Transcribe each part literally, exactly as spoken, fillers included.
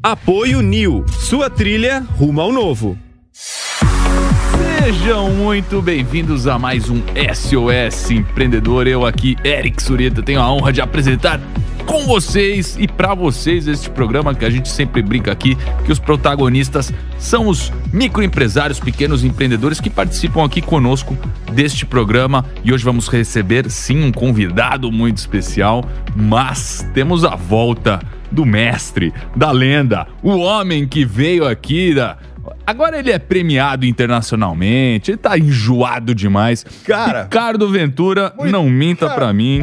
Apoio Nil, sua trilha rumo ao novo. Sejam muito bem-vindos a mais um S O S Empreendedor. Eu aqui, Eric Sureta, tenho a honra de apresentar com vocês e para vocês este programa que a gente sempre brinca aqui, que os protagonistas são os microempresários, pequenos empreendedores que participam aqui conosco deste programa. E hoje vamos receber, sim, um convidado muito especial, mas temos a volta do mestre, da lenda, o homem que veio aqui da... Agora ele é premiado internacionalmente, ele tá enjoado demais. Cara, Ricardo Ventura, muito... não minta cara, pra mim.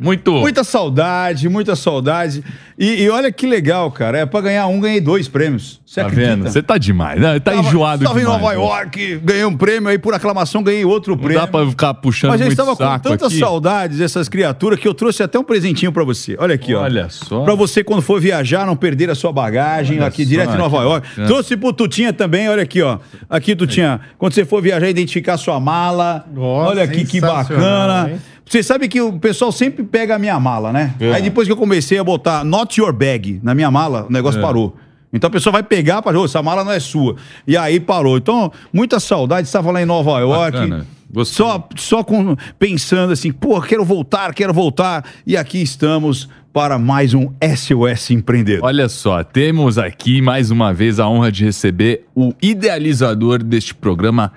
Muito... Muita saudade, muita saudade. E, e olha que legal, cara. É pra ganhar um, ganhei dois prêmios. Você tá acredita? Vendo? Você tá demais, né? Tá tava, enjoado tava demais. Estava em Nova ó. York, ganhei um prêmio, aí por aclamação ganhei outro não prêmio. Não dá pra ficar puxando muito saco. Mas eu estava com tantas aqui. Saudades dessas criaturas que eu trouxe até um presentinho pra você. Olha aqui, olha ó. Olha só. Pra você quando for viajar, não perder a sua bagagem olha aqui só, direto de Nova que... York. É. Trouxe pro Tutinha também, olha aqui, ó. Aqui, Tutinha, é. Quando você for viajar, identificar a sua mala. Nossa, olha aqui, que bacana. Hein? Você sabe que o pessoal sempre pega a minha mala, né? É. Aí depois que eu comecei a botar not your bag na minha mala, o negócio é. Parou. Então a pessoa vai pegar para oh, essa mala não é sua. E aí parou. Então, muita saudade. Estava lá em Nova York. Bacana. Só, só com, pensando assim, pô, quero voltar, quero voltar. E aqui estamos para mais um S O S Empreendedor. Olha só, temos aqui mais uma vez a honra de receber o idealizador deste programa,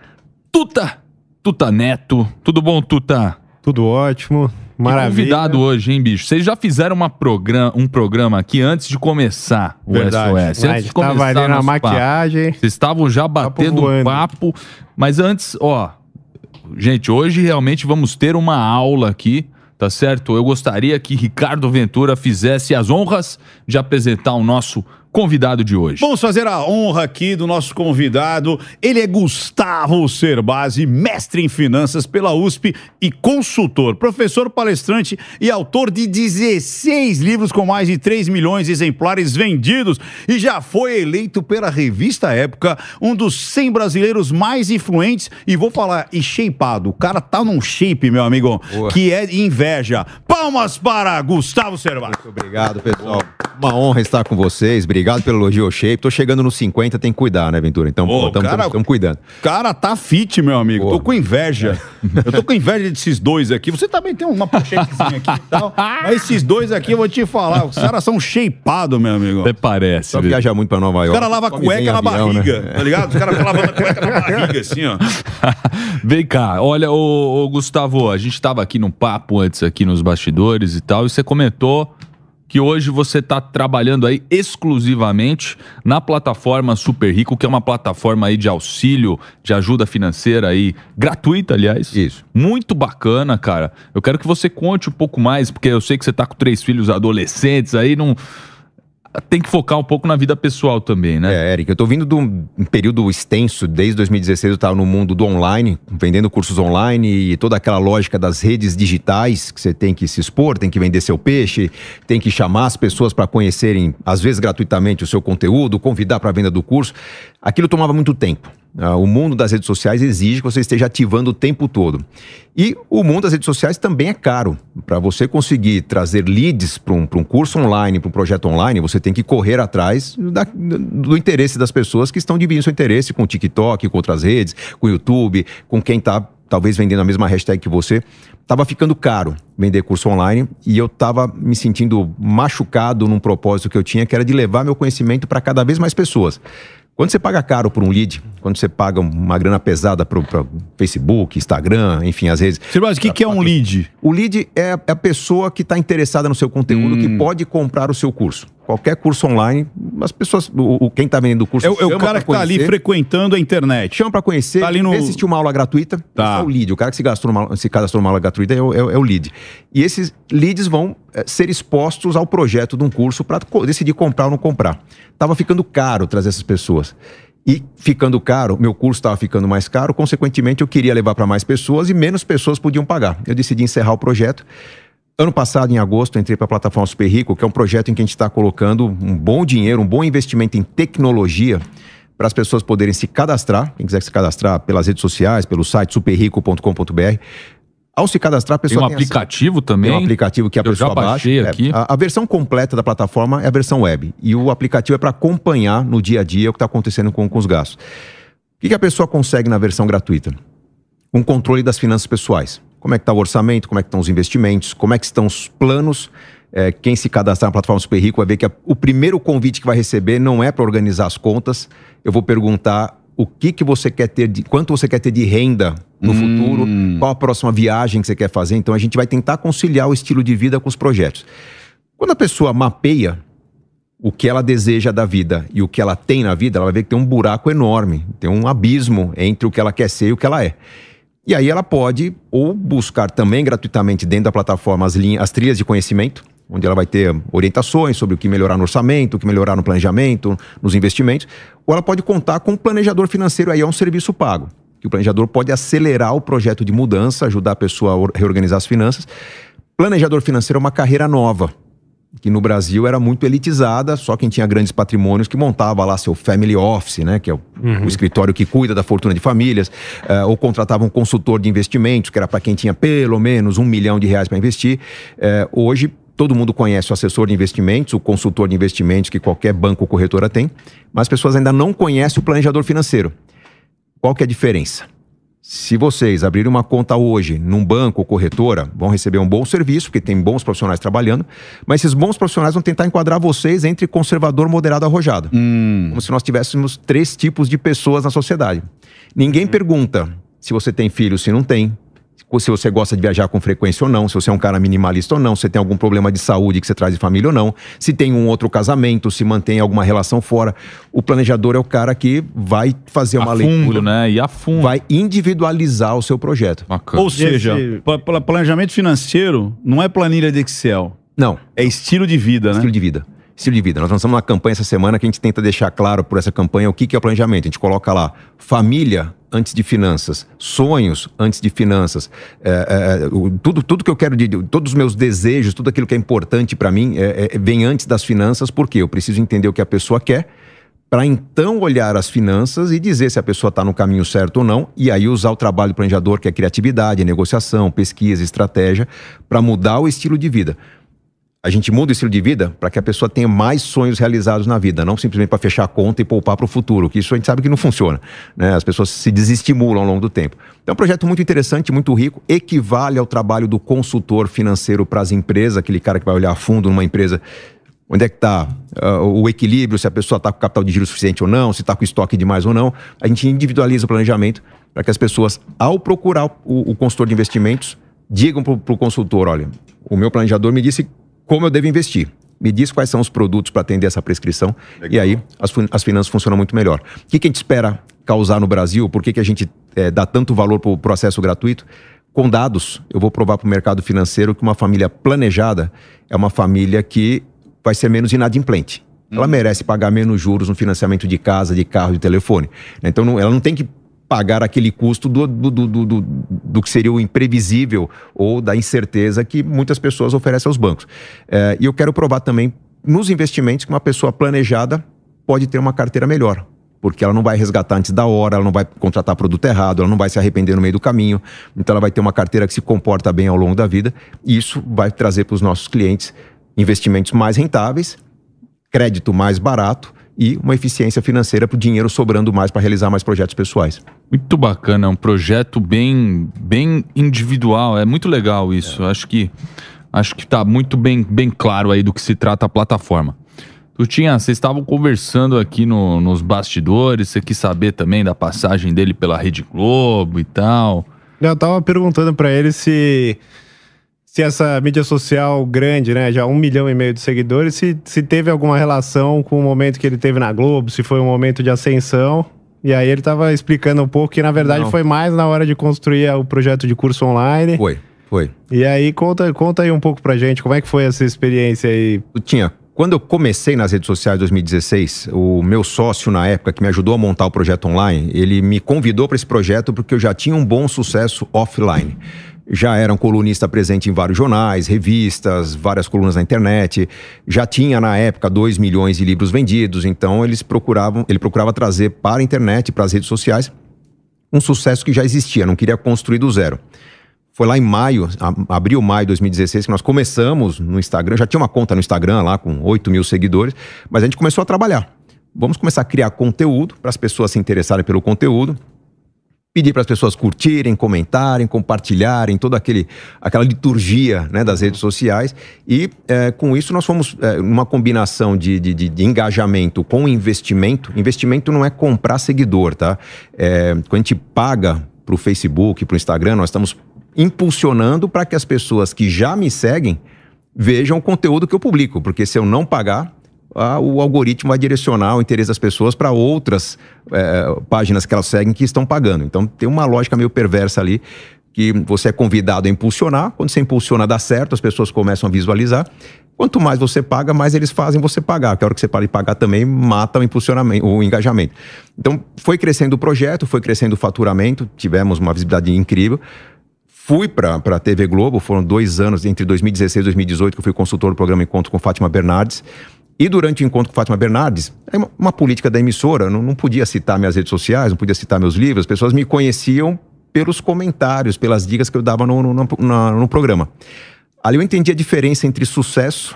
Tuta. Tuta Neto. Tudo bom, Tuta? Tudo ótimo, maravilha. Convidado hoje, hein, bicho? Vocês já fizeram uma program- um programa aqui antes de começar o Verdade. S O S. Antes de começar tava ali na maquiagem. Vocês estavam já batendo o papo. Mas antes, ó... Gente, hoje realmente vamos ter uma aula aqui, tá certo? Eu gostaria que Ricardo Ventura fizesse as honras de apresentar o nosso convidado de hoje. Vamos fazer a honra aqui do nosso convidado. Ele é Gustavo Cerbasi, mestre em finanças pela U S P e consultor, professor, palestrante e autor de dezesseis livros com mais de três milhões de exemplares vendidos e já foi eleito pela revista Época um dos cem brasileiros mais influentes e vou falar, e shapeado. O cara tá num shape, meu amigo, boa. Que é inveja. Palmas para Gustavo Cerbasi. Muito obrigado, pessoal. Uma honra estar com vocês. Obrigado. Obrigado pelo elogio ao shape. Tô chegando nos cinquenta, tem que cuidar, né, Ventura? Então, oh, pô, estamos cuidando. Cara, tá fit, meu amigo. Oh. Tô com inveja. Eu tô com inveja desses dois aqui. Você também tem uma pochetezinha aqui e tal. Mas esses dois aqui, eu vou te falar, os caras são shapeados, meu amigo. Até parece. Só viajar muito pra Nova York. Os caras lavam cueca na avião, barriga, né? Tá ligado? Os caras lavando a cueca na barriga, assim, ó. Vem cá. Olha, ô, ô, Gustavo, a gente tava aqui num papo antes, aqui nos bastidores e tal, e você comentou... que hoje você está trabalhando aí exclusivamente na plataforma Super Rico, que é uma plataforma aí de auxílio, de ajuda financeira aí, gratuita, aliás. Isso. Muito bacana, cara. Eu quero que você conte um pouco mais, porque eu sei que você está com três filhos adolescentes aí, não... tem que focar um pouco na vida pessoal também, né? É, Eric, eu tô vindo de um período extenso, desde dois mil e dezesseis eu tava no mundo do online, vendendo cursos online e toda aquela lógica das redes digitais que você tem que se expor, tem que vender seu peixe, tem que chamar as pessoas para conhecerem, às vezes gratuitamente, o seu conteúdo, convidar para a venda do curso. Aquilo tomava muito tempo. Uh, o mundo das redes sociais exige que você esteja ativando o tempo todo. E o mundo das redes sociais também é caro. Para você conseguir trazer leads para um, para um curso online, para um projeto online, você tem que correr atrás da, do interesse das pessoas que estão dividindo seu interesse com o TikTok, com outras redes, com o YouTube, com quem está talvez vendendo a mesma hashtag que você, estava ficando caro vender curso online e eu estava me sentindo machucado num propósito que eu tinha, que era de levar meu conhecimento para cada vez mais pessoas. Quando você paga caro por um lead, quando você paga uma grana pesada para o Facebook, Instagram, enfim, às vezes... Cerbasi, o que, que é um lead? O lead é a pessoa que está interessada no seu conteúdo, hum. que pode comprar o seu curso. Qualquer curso online, as pessoas, o, quem está vendendo o curso... É, é o cara que está ali frequentando a internet. Chama para conhecer, tá ali no... assistir uma aula gratuita, tá. É o lead. O cara que se, gastou numa, se cadastrou numa aula gratuita é o, é, é o lead. E esses leads vão ser expostos ao projeto de um curso para decidir comprar ou não comprar. Estava ficando caro trazer essas pessoas. E ficando caro, meu curso estava ficando mais caro, consequentemente eu queria levar para mais pessoas e menos pessoas podiam pagar. Eu decidi encerrar o projeto. Ano passado, em agosto, eu entrei para a plataforma Super Rico, que é um projeto em que a gente está colocando um bom dinheiro, um bom investimento em tecnologia para as pessoas poderem se cadastrar, quem quiser se cadastrar pelas redes sociais, pelo site super rico ponto com ponto b r. Ao se cadastrar, a pessoa tem um tem aplicativo acesso. Também. Tem um aplicativo que a eu pessoa já baixei baixa. Aqui. É, a, a versão completa da plataforma é a versão web. E o aplicativo é para acompanhar no dia a dia o que está acontecendo com, com os gastos. O que, que a pessoa consegue na versão gratuita? Um controle das finanças pessoais. Como é que está o orçamento, como é que estão os investimentos, como é que estão os planos. É, quem se cadastrar na plataforma Super Rico vai ver que a, o primeiro convite que vai receber não é para organizar as contas. Eu vou perguntar o que, que você quer ter, de, quanto você quer ter de renda no hum. futuro, qual a próxima viagem que você quer fazer. Então a gente vai tentar conciliar o estilo de vida com os projetos. Quando a pessoa mapeia o que ela deseja da vida e o que ela tem na vida, ela vai ver que tem um buraco enorme, tem um abismo entre o que ela quer ser e o que ela é. E aí ela pode ou buscar também gratuitamente dentro da plataforma as, linhas, as trilhas de conhecimento, onde ela vai ter orientações sobre o que melhorar no orçamento, o que melhorar no planejamento, nos investimentos. Ou ela pode contar com um planejador financeiro, aí é um serviço pago, que o planejador pode acelerar o projeto de mudança, ajudar a pessoa a reorganizar as finanças. Planejador financeiro é uma carreira nova, que no Brasil era muito elitizada, só quem tinha grandes patrimônios que montava lá seu family office, né, que é o, uhum. o escritório que cuida da fortuna de famílias, uh, ou contratava um consultor de investimentos, que era para quem tinha pelo menos um milhão de reais para investir. Uh, hoje, todo mundo conhece o assessor de investimentos, o consultor de investimentos que qualquer banco ou corretora tem, mas as pessoas ainda não conhecem o planejador financeiro. Qual que é a diferença? Se vocês abrirem uma conta hoje num banco ou corretora, vão receber um bom serviço, porque tem bons profissionais trabalhando, mas esses bons profissionais vão tentar enquadrar vocês entre conservador, moderado e arrojado. Hum. Como se nós tivéssemos três tipos de pessoas na sociedade. Ninguém hum. pergunta se você tem filho, se não tem, se você gosta de viajar com frequência ou não, se você é um cara minimalista ou não, se você tem algum problema de saúde que você traz de família ou não, se tem um outro casamento, se mantém alguma relação fora. O planejador é o cara que vai fazer uma leitura. A fundo, né? E a fundo. Vai individualizar o seu projeto. Bacana. Ou seja, esse... planejamento financeiro não é planilha de Excel. Não. É estilo de vida, né? Estilo de vida. Estilo de vida. Nós lançamos uma campanha essa semana que a gente tenta deixar claro por essa campanha o que que é o planejamento. A gente coloca lá família antes de finanças, sonhos antes de finanças, é, é, tudo, tudo que eu quero, de, todos os meus desejos, tudo aquilo que é importante para mim é, é, vem antes das finanças, porque eu preciso entender o que a pessoa quer para então olhar as finanças e dizer se a pessoa está no caminho certo ou não, e aí usar o trabalho do planejador, que é criatividade, negociação, pesquisa, estratégia, para mudar o estilo de vida. A gente muda o estilo de vida para que a pessoa tenha mais sonhos realizados na vida, não simplesmente para fechar a conta e poupar para o futuro, que isso a gente sabe que não funciona, né? As pessoas se desestimulam ao longo do tempo. Então é um projeto muito interessante, muito rico, equivale ao trabalho do consultor financeiro para as empresas, aquele cara que vai olhar a fundo numa empresa, onde é que está uh, o equilíbrio, se a pessoa está com capital de giro suficiente ou não, se está com estoque demais ou não. A gente individualiza o planejamento para que as pessoas, ao procurar o, o consultor de investimentos, digam para o consultor: olha, o meu planejador me disse como eu devo investir. Me diz quais são os produtos para atender essa prescrição. Legal. E aí as, as finanças funcionam muito melhor. O que, que a gente espera causar no Brasil? Por que, que a gente é, dá tanto valor para o processo gratuito? Com dados, eu vou provar para o mercado financeiro que uma família planejada é uma família que vai ser menos inadimplente. Hum. Ela merece pagar menos juros no financiamento de casa, de carro, de telefone. Então não, ela não tem que pagar aquele custo do, do, do, do, do, do que seria o imprevisível ou da incerteza que muitas pessoas oferecem aos bancos. É, e eu quero provar também nos investimentos que uma pessoa planejada pode ter uma carteira melhor, porque ela não vai resgatar antes da hora, ela não vai contratar produto errado, ela não vai se arrepender no meio do caminho, então ela vai ter uma carteira que se comporta bem ao longo da vida, e isso vai trazer para os nossos clientes investimentos mais rentáveis, crédito mais barato e uma eficiência financeira para o dinheiro sobrando mais para realizar mais projetos pessoais. Muito bacana, é um projeto bem, bem individual, é muito legal isso. É. Acho que acho que tá muito bem, bem claro aí do que se trata a plataforma. Tutinha, vocês estavam conversando aqui no, nos bastidores, você quis saber também da passagem dele pela Rede Globo e tal. Eu tava perguntando para ele se... se essa mídia social grande, né, já um milhão e meio de seguidores, se, se teve alguma relação com o momento que ele teve na Globo, se foi um momento de ascensão. E aí ele tava explicando um pouco que, na verdade, Não. foi mais na hora de construir o projeto de curso online. Foi, foi. E aí conta, conta aí um pouco pra gente, como é que foi essa experiência aí? Tinha... Quando eu comecei nas redes sociais em dois mil e dezesseis, o meu sócio na época, que me ajudou a montar o projeto online, ele me convidou para esse projeto porque eu já tinha um bom sucesso offline. Já era um colunista presente em vários jornais, revistas, várias colunas na internet. Já tinha, na época, dois milhões de livros vendidos. Então, eles procuravam, ele procurava trazer para a internet, para as redes sociais, um sucesso que já existia. Não queria construir do zero. Foi lá em maio, abril, maio de dois mil e dezesseis, que nós começamos no Instagram. Já tinha uma conta no Instagram lá com oito mil seguidores, mas a gente começou a trabalhar. Vamos começar a criar conteúdo para as pessoas se interessarem pelo conteúdo. Pedir para as pessoas curtirem, comentarem, compartilharem, toda aquele, aquela liturgia, né, das redes sociais. E é, com isso nós fomos é, uma combinação de, de, de, de engajamento com investimento. Investimento não é comprar seguidor, tá? É, quando a gente paga para o Facebook, para o Instagram, nós estamos impulsionando para que as pessoas que já me seguem vejam o conteúdo que eu publico. Porque se eu não pagar, ah, o algoritmo vai direcionar o interesse das pessoas para outras eh, páginas que elas seguem que estão pagando. Então tem uma lógica meio perversa ali, que você é convidado a impulsionar. Quando você impulsiona, dá certo, as pessoas começam a visualizar. Quanto mais você paga, mais eles fazem você pagar. Porque a hora que você para de pagar também mata o impulsionamento, o engajamento. Então foi crescendo o projeto, foi crescendo o faturamento, tivemos uma visibilidade incrível. Fui para a T V Globo, foram dois anos, entre dois mil e dezesseis e dois mil e dezoito, que eu fui consultor do programa Encontro com Fátima Bernardes. E durante o Encontro com Fátima Bernardes, uma, uma política da emissora, não, não podia citar minhas redes sociais, não podia citar meus livros, as pessoas me conheciam pelos comentários, pelas dicas que eu dava no, no, no, no programa. Ali eu entendi a diferença entre sucesso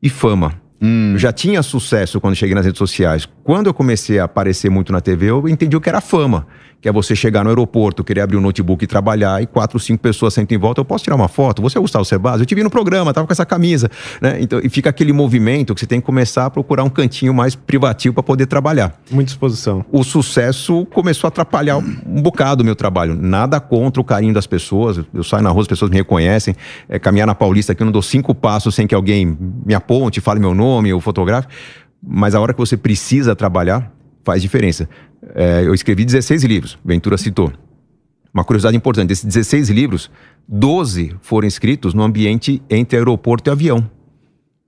e fama. Hum. Eu já tinha sucesso quando cheguei nas redes sociais. Quando eu comecei a aparecer muito na T V, eu entendi o que era fama. Que é você chegar no aeroporto, querer abrir um notebook e trabalhar, e quatro, cinco pessoas sentam em volta. Eu posso tirar uma foto? Você é o Gustavo Cerbasi? Eu te vi no programa, estava com essa camisa, né? Então, e fica aquele movimento que você tem que começar a procurar um cantinho mais privativo para poder trabalhar. Muita exposição. O sucesso começou a atrapalhar um bocado o meu trabalho. Nada contra o carinho das pessoas. Eu saio na rua, as pessoas me reconhecem. É, caminhar na Paulista aqui, eu não dou cinco passos sem que alguém me aponte, fale meu nome ou fotografe. Mas a hora que você precisa trabalhar, faz diferença. É, eu escrevi dezesseis livros, Ventura citou. Uma curiosidade importante, desses dezesseis livros, doze foram escritos no ambiente entre aeroporto e avião.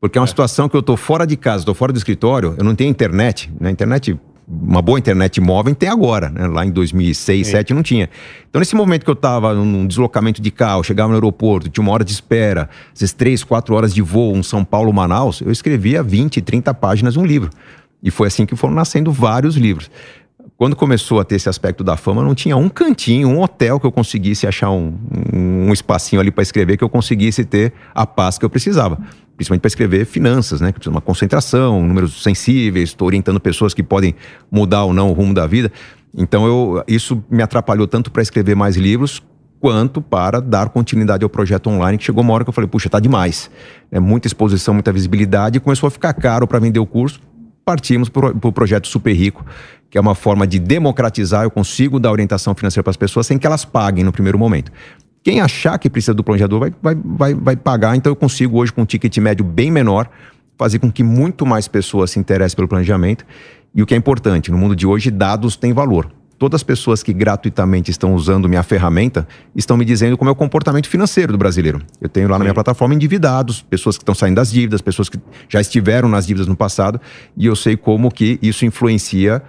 Porque é uma é. situação que eu estou fora de casa, estou fora do escritório, eu não tenho internet. Né? Internet, uma boa internet móvel tem agora, né? Lá em dois mil e seis, dois mil e sete não tinha. Então nesse momento que eu estava num deslocamento de carro, chegava no aeroporto, tinha uma hora de espera, às vezes três, quatro horas de voo, um São Paulo-Manaus, eu escrevia vinte, trinta páginas um livro. E foi assim que foram nascendo vários livros. Quando começou a ter esse aspecto da fama, não tinha um cantinho, um hotel que eu conseguisse achar um, um espacinho ali para escrever, que eu conseguisse ter a paz que eu precisava. Principalmente para escrever finanças, né? Que precisa de uma concentração, números sensíveis, estou orientando pessoas que podem mudar ou não o rumo da vida. Então, eu, isso me atrapalhou tanto para escrever mais livros, quanto para dar continuidade ao projeto online, que chegou uma hora que eu falei, puxa, tá demais. É muita exposição, muita visibilidade, e começou a ficar caro para vender o curso. Partimos para o projeto Super Rico, que é uma forma de democratizar. Eu consigo dar orientação financeira para as pessoas sem que elas paguem no primeiro momento. Quem achar que precisa do planejador vai, vai, vai, vai pagar. Então eu consigo hoje, com um ticket médio bem menor, fazer com que muito mais pessoas se interessem pelo planejamento. E o que é importante, no mundo de hoje, dados têm valor. Todas as pessoas que gratuitamente estão usando minha ferramenta estão me dizendo como é o comportamento financeiro do brasileiro. Eu tenho lá na Sim. minha plataforma endividados, pessoas que estão saindo das dívidas, pessoas que já estiveram nas dívidas no passado, e eu sei como que isso influencia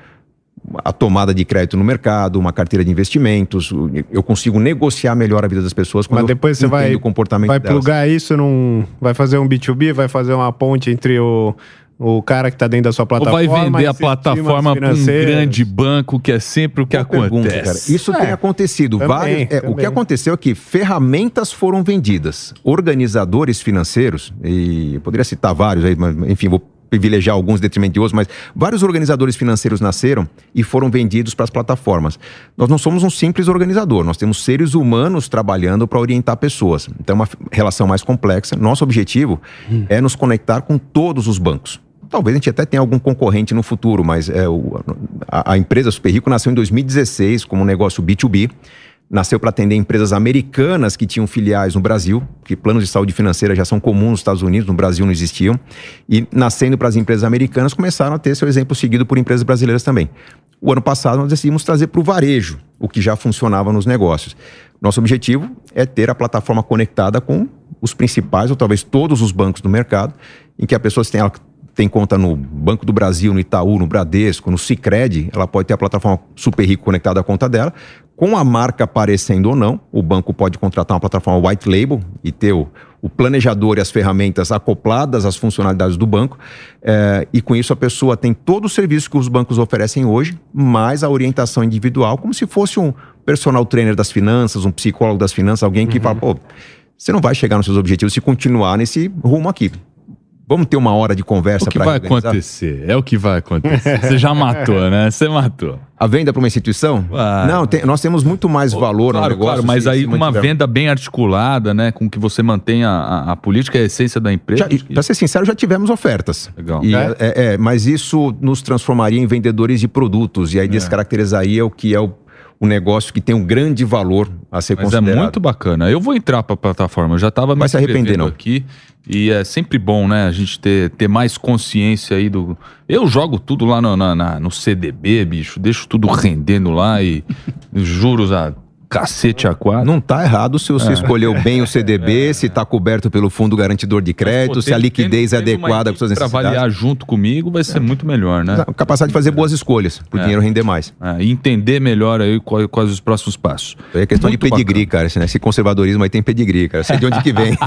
a tomada de crédito no mercado, uma carteira de investimentos. Eu consigo negociar melhor a vida das pessoas quando Mas depois eu você vai, o comportamento vai plugar delas. Isso num... Vai fazer um B dois B, vai fazer uma ponte entre o... O cara que está dentro da sua plataforma... Ou vai vender a plataforma para um grande banco, que é sempre o que acontece. Cara, isso é, tem acontecido. Também, vários, é, o que aconteceu é que ferramentas foram vendidas. Organizadores financeiros, e eu poderia citar vários aí, mas enfim, vou privilegiar alguns em detrimento de outros, mas vários organizadores financeiros nasceram e foram vendidos para as plataformas. Nós não somos um simples organizador, nós temos seres humanos trabalhando para orientar pessoas. Então é uma relação mais complexa. Nosso objetivo hum. é nos conectar com todos os bancos. Talvez a gente até tenha algum concorrente no futuro, mas é, o, a, a empresa Super Rico nasceu em dois mil e dezesseis como um negócio B dois B. Nasceu para atender empresas americanas que tinham filiais no Brasil, que planos de saúde financeira já são comuns nos Estados Unidos, no Brasil não existiam. E nascendo para as empresas americanas, começaram a ter seu exemplo seguido por empresas brasileiras também. O ano passado nós decidimos trazer para o varejo o que já funcionava nos negócios. Nosso objetivo é ter a plataforma conectada com os principais, ou talvez todos os bancos do mercado, em que a pessoa tem, ela tem conta no Banco do Brasil, no Itaú, no Bradesco, no Sicredi, ela pode ter a plataforma Super Rico conectada à conta dela. Com a marca aparecendo ou não, o banco pode contratar uma plataforma white label e ter o, o planejador e as ferramentas acopladas às funcionalidades do banco. É, e com isso a pessoa tem todo o serviço que os bancos oferecem hoje, mais a orientação individual, como se fosse um personal trainer das finanças, um psicólogo das finanças, alguém que uhum. fala, pô, você não vai chegar nos seus objetivos se continuar nesse rumo aqui. Vamos ter uma hora de conversa para organizar. O que vai acontecer? É o que vai acontecer. Você já matou, né? Você matou. A venda para uma instituição? Claro. Não, tem, nós temos muito mais valor claro, no negócio. Claro, mas aí uma venda bem articulada, né? Com que você mantenha a, a política e a essência da empresa. Para ser sincero, já tivemos ofertas. Legal. E é? É, é, mas isso nos transformaria em vendedores de produtos. E aí é. descaracterizaria o que é o... um negócio que tem um grande valor a ser Mas considerado. É muito bacana. Eu vou entrar para a plataforma, eu já estava me arrependendo aqui. E é sempre bom, né, a gente ter, ter mais consciência aí do... Eu jogo tudo lá no, na, na, no C D B, bicho, deixo tudo rendendo lá e juros a cacete a quatro. Não tá errado se você é. escolheu bem o C D B, é. se tá coberto pelo fundo garantidor de crédito, Mas, pô, se a liquidez tem, é adequada com suas necessidades. Para avaliar junto comigo vai ser é. muito melhor, né? A capacidade de fazer boas escolhas, pro é. dinheiro render mais. É. E entender melhor aí quais, quais os próximos passos. É questão muito de pedigree, bacana. cara. Esse, né? esse conservadorismo aí tem pedigree, cara. Eu sei de onde que vem.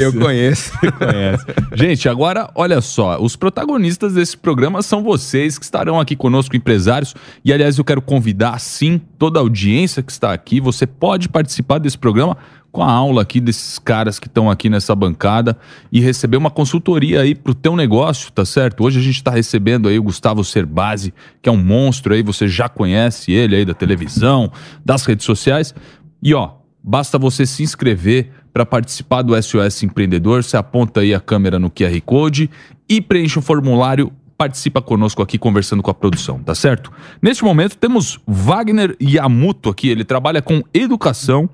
Eu conheço. Eu conheço. Gente, agora, olha só. Os protagonistas desse programa são vocês que estarão aqui conosco, empresários. E, aliás, eu quero convidar, sim, toda a audiência que está aqui, você pode participar desse programa com a aula aqui desses caras que estão aqui nessa bancada e receber uma consultoria aí pro teu negócio, tá certo? Hoje a gente tá recebendo aí o Gustavo Cerbasi, que é um monstro aí, você já conhece ele aí da televisão, das redes sociais. E ó, basta você se inscrever para participar do S O S Empreendedor, você aponta aí a câmera no Q R Code e preenche o formulário, participa conosco aqui conversando com a produção, tá certo? Neste momento temos Wagner Yamuto aqui, ele trabalha com educação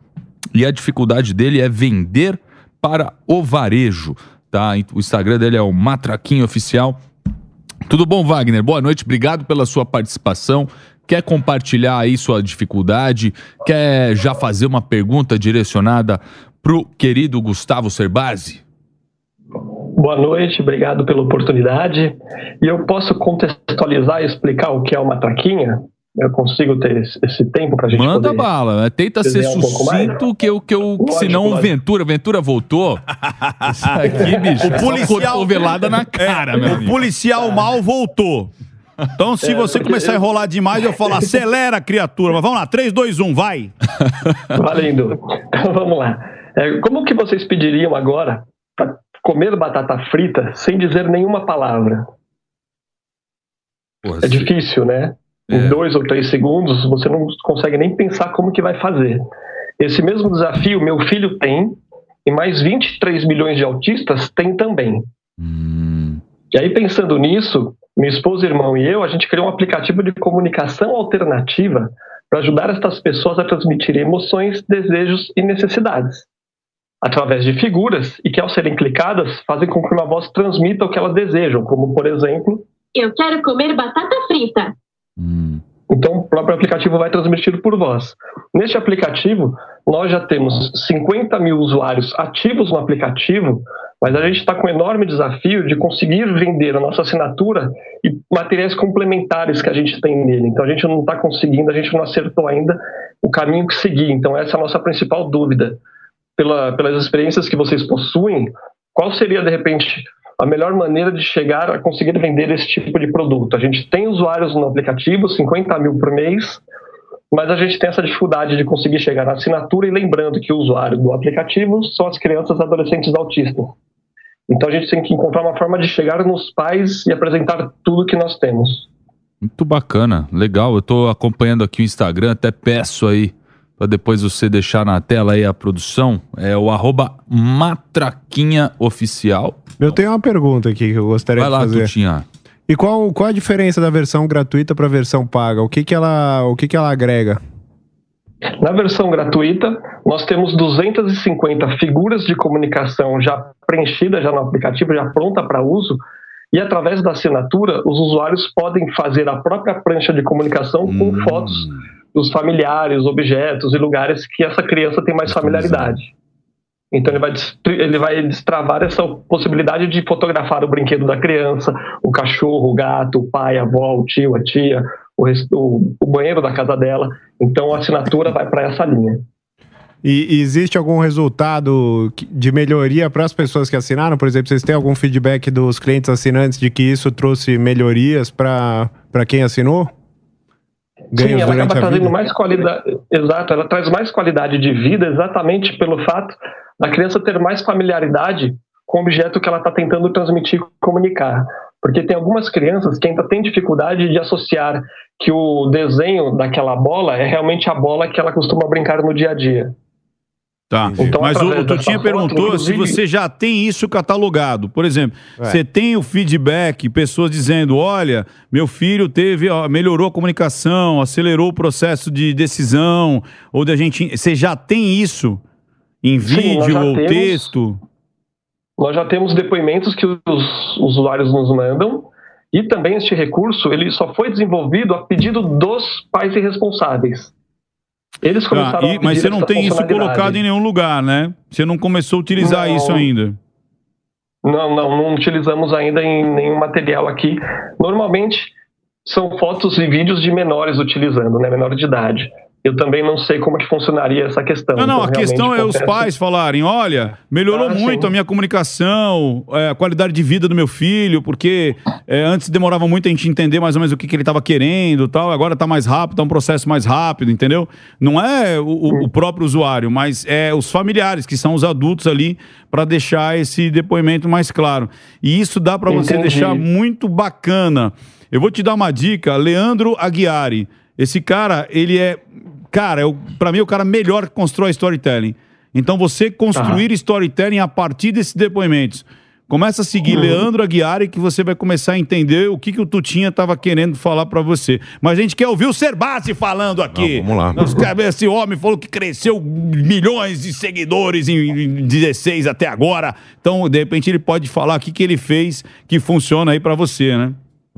e a dificuldade dele é vender para o varejo, tá? O Instagram dele é o Matraquinho Oficial. Tudo bom, Wagner? Boa noite, obrigado pela sua participação. Quer compartilhar aí sua dificuldade? Quer já fazer uma pergunta direcionada pro querido Gustavo Cerbasi? Boa noite, obrigado pela oportunidade. E eu posso contextualizar e explicar o que é uma traquinha? Eu consigo ter esse tempo para a gente Manda poder... Manda bala, né? Tenta ser sucinto, um que eu, que eu lógico, senão lógico. o Ventura, Ventura voltou. Isso aqui, bicho, o policial cotovelada na cara, é, meu amigo. O policial mal voltou. Então, se é, você começar eu... a enrolar demais, eu falo, acelera, criatura. Mas vamos lá, três, dois, um, vai. Valendo. Então, vamos lá. Como que vocês pediriam agora para comer batata frita sem dizer nenhuma palavra? Porra, é difícil, né? É. Em dois ou três segundos, você não consegue nem pensar como que vai fazer. Esse mesmo desafio meu filho tem, e mais vinte e três milhões de autistas tem também. Hum. E aí, pensando nisso, minha esposa, irmão e eu, a gente criou um aplicativo de comunicação alternativa para ajudar essas pessoas a transmitirem emoções, desejos e necessidades através de figuras, e que ao serem clicadas fazem com que uma voz transmita o que elas desejam, como por exemplo, eu quero comer batata frita. Hum. Então o próprio aplicativo vai transmitir por voz. Neste aplicativo nós já temos cinquenta mil usuários ativos no aplicativo, mas a gente está com um enorme desafio de conseguir vender a nossa assinatura e materiais complementares que a gente tem nele. Então a gente não está conseguindo, a gente não acertou ainda o caminho que seguir. Então essa é a nossa principal dúvida. Pela, pelas experiências que vocês possuem, qual seria, de repente, a melhor maneira de chegar a conseguir vender esse tipo de produto? A gente tem usuários no aplicativo, cinquenta mil por mês, mas a gente tem essa dificuldade de conseguir chegar na assinatura, e lembrando que o usuário do aplicativo são as crianças e adolescentes autistas. Então a gente tem que encontrar uma forma de chegar nos pais e apresentar tudo que nós temos. Muito bacana, legal. Eu estou acompanhando aqui o Instagram, até peço aí para depois você deixar na tela aí a produção, é o arroba Matraquinha Oficial. Eu tenho uma pergunta aqui que eu gostaria Vai de lá, fazer. Vai lá, Tutinha. E qual, qual a diferença da versão gratuita para a versão paga? O que que ela, o que que ela agrega? Na versão gratuita, nós temos duzentas e cinquenta figuras de comunicação já preenchidas já no aplicativo, já pronta para uso, e através da assinatura, os usuários podem fazer a própria prancha de comunicação com hum. fotos dos familiares, objetos e lugares que essa criança tem mais familiaridade. Então ele vai, ele vai destravar essa possibilidade de fotografar o brinquedo da criança, o cachorro, o gato, o pai, a avó, o tio, a tia, o, o banheiro da casa dela. Então a assinatura vai para essa linha. E existe algum resultado de melhoria para as pessoas que assinaram? Por exemplo, vocês têm algum feedback dos clientes assinantes de que isso trouxe melhorias para quem assinou? Ganhos Sim, ela acaba trazendo vida? mais qualidade. Exato, ela traz mais qualidade de vida exatamente pelo fato da criança ter mais familiaridade com o objeto que ela está tentando transmitir e comunicar. Porque tem algumas crianças que ainda têm dificuldade de associar que o desenho daquela bola é realmente a bola que ela costuma brincar no dia a dia. Tá, então, mas o Tutinha perguntou se você já tem isso catalogado. Por exemplo, é. você tem o feedback, pessoas dizendo, olha, meu filho teve, ó, melhorou a comunicação, acelerou o processo de decisão, ou da gente... Você já tem isso em Sim, vídeo ou temos, texto? Nós já temos depoimentos que os usuários nos mandam, e também este recurso, ele só foi desenvolvido a pedido dos pais irresponsáveis. Eles começaram ah, e, mas você não tem isso colocado em nenhum lugar, né? Você não começou a utilizar não, isso ainda? Não, não, não utilizamos ainda em nenhum material aqui. Normalmente são fotos e vídeos de menores utilizando, né? Menor de idade. Eu também não sei como é que funcionaria essa questão. Não, não, então, a questão é acontece... os pais falarem, olha, melhorou ah, muito sim. a minha comunicação, é, a qualidade de vida do meu filho, porque é, antes demorava muito a gente entender mais ou menos o que, que ele estava querendo e tal, agora está mais rápido, está um processo mais rápido, entendeu? Não é o, o próprio usuário, mas é os familiares, que são os adultos ali, para deixar esse depoimento mais claro. E isso dá para você deixar muito bacana. Eu vou te dar uma dica, Leandro Aguiari. Esse cara, ele é... Cara, eu, pra mim é o cara melhor que constrói storytelling. Então você construir ah. storytelling a partir desses depoimentos. Começa a seguir uhum. Leandro Aguiari, que você vai começar a entender o que, que o Tutinha tava querendo falar pra você. Mas a gente quer ouvir o Cerbasi falando aqui. Não, vamos lá. Esse homem falou que cresceu milhões de seguidores em dezesseis até agora. Então, de repente, ele pode falar o que, que ele fez que funciona aí pra você, né?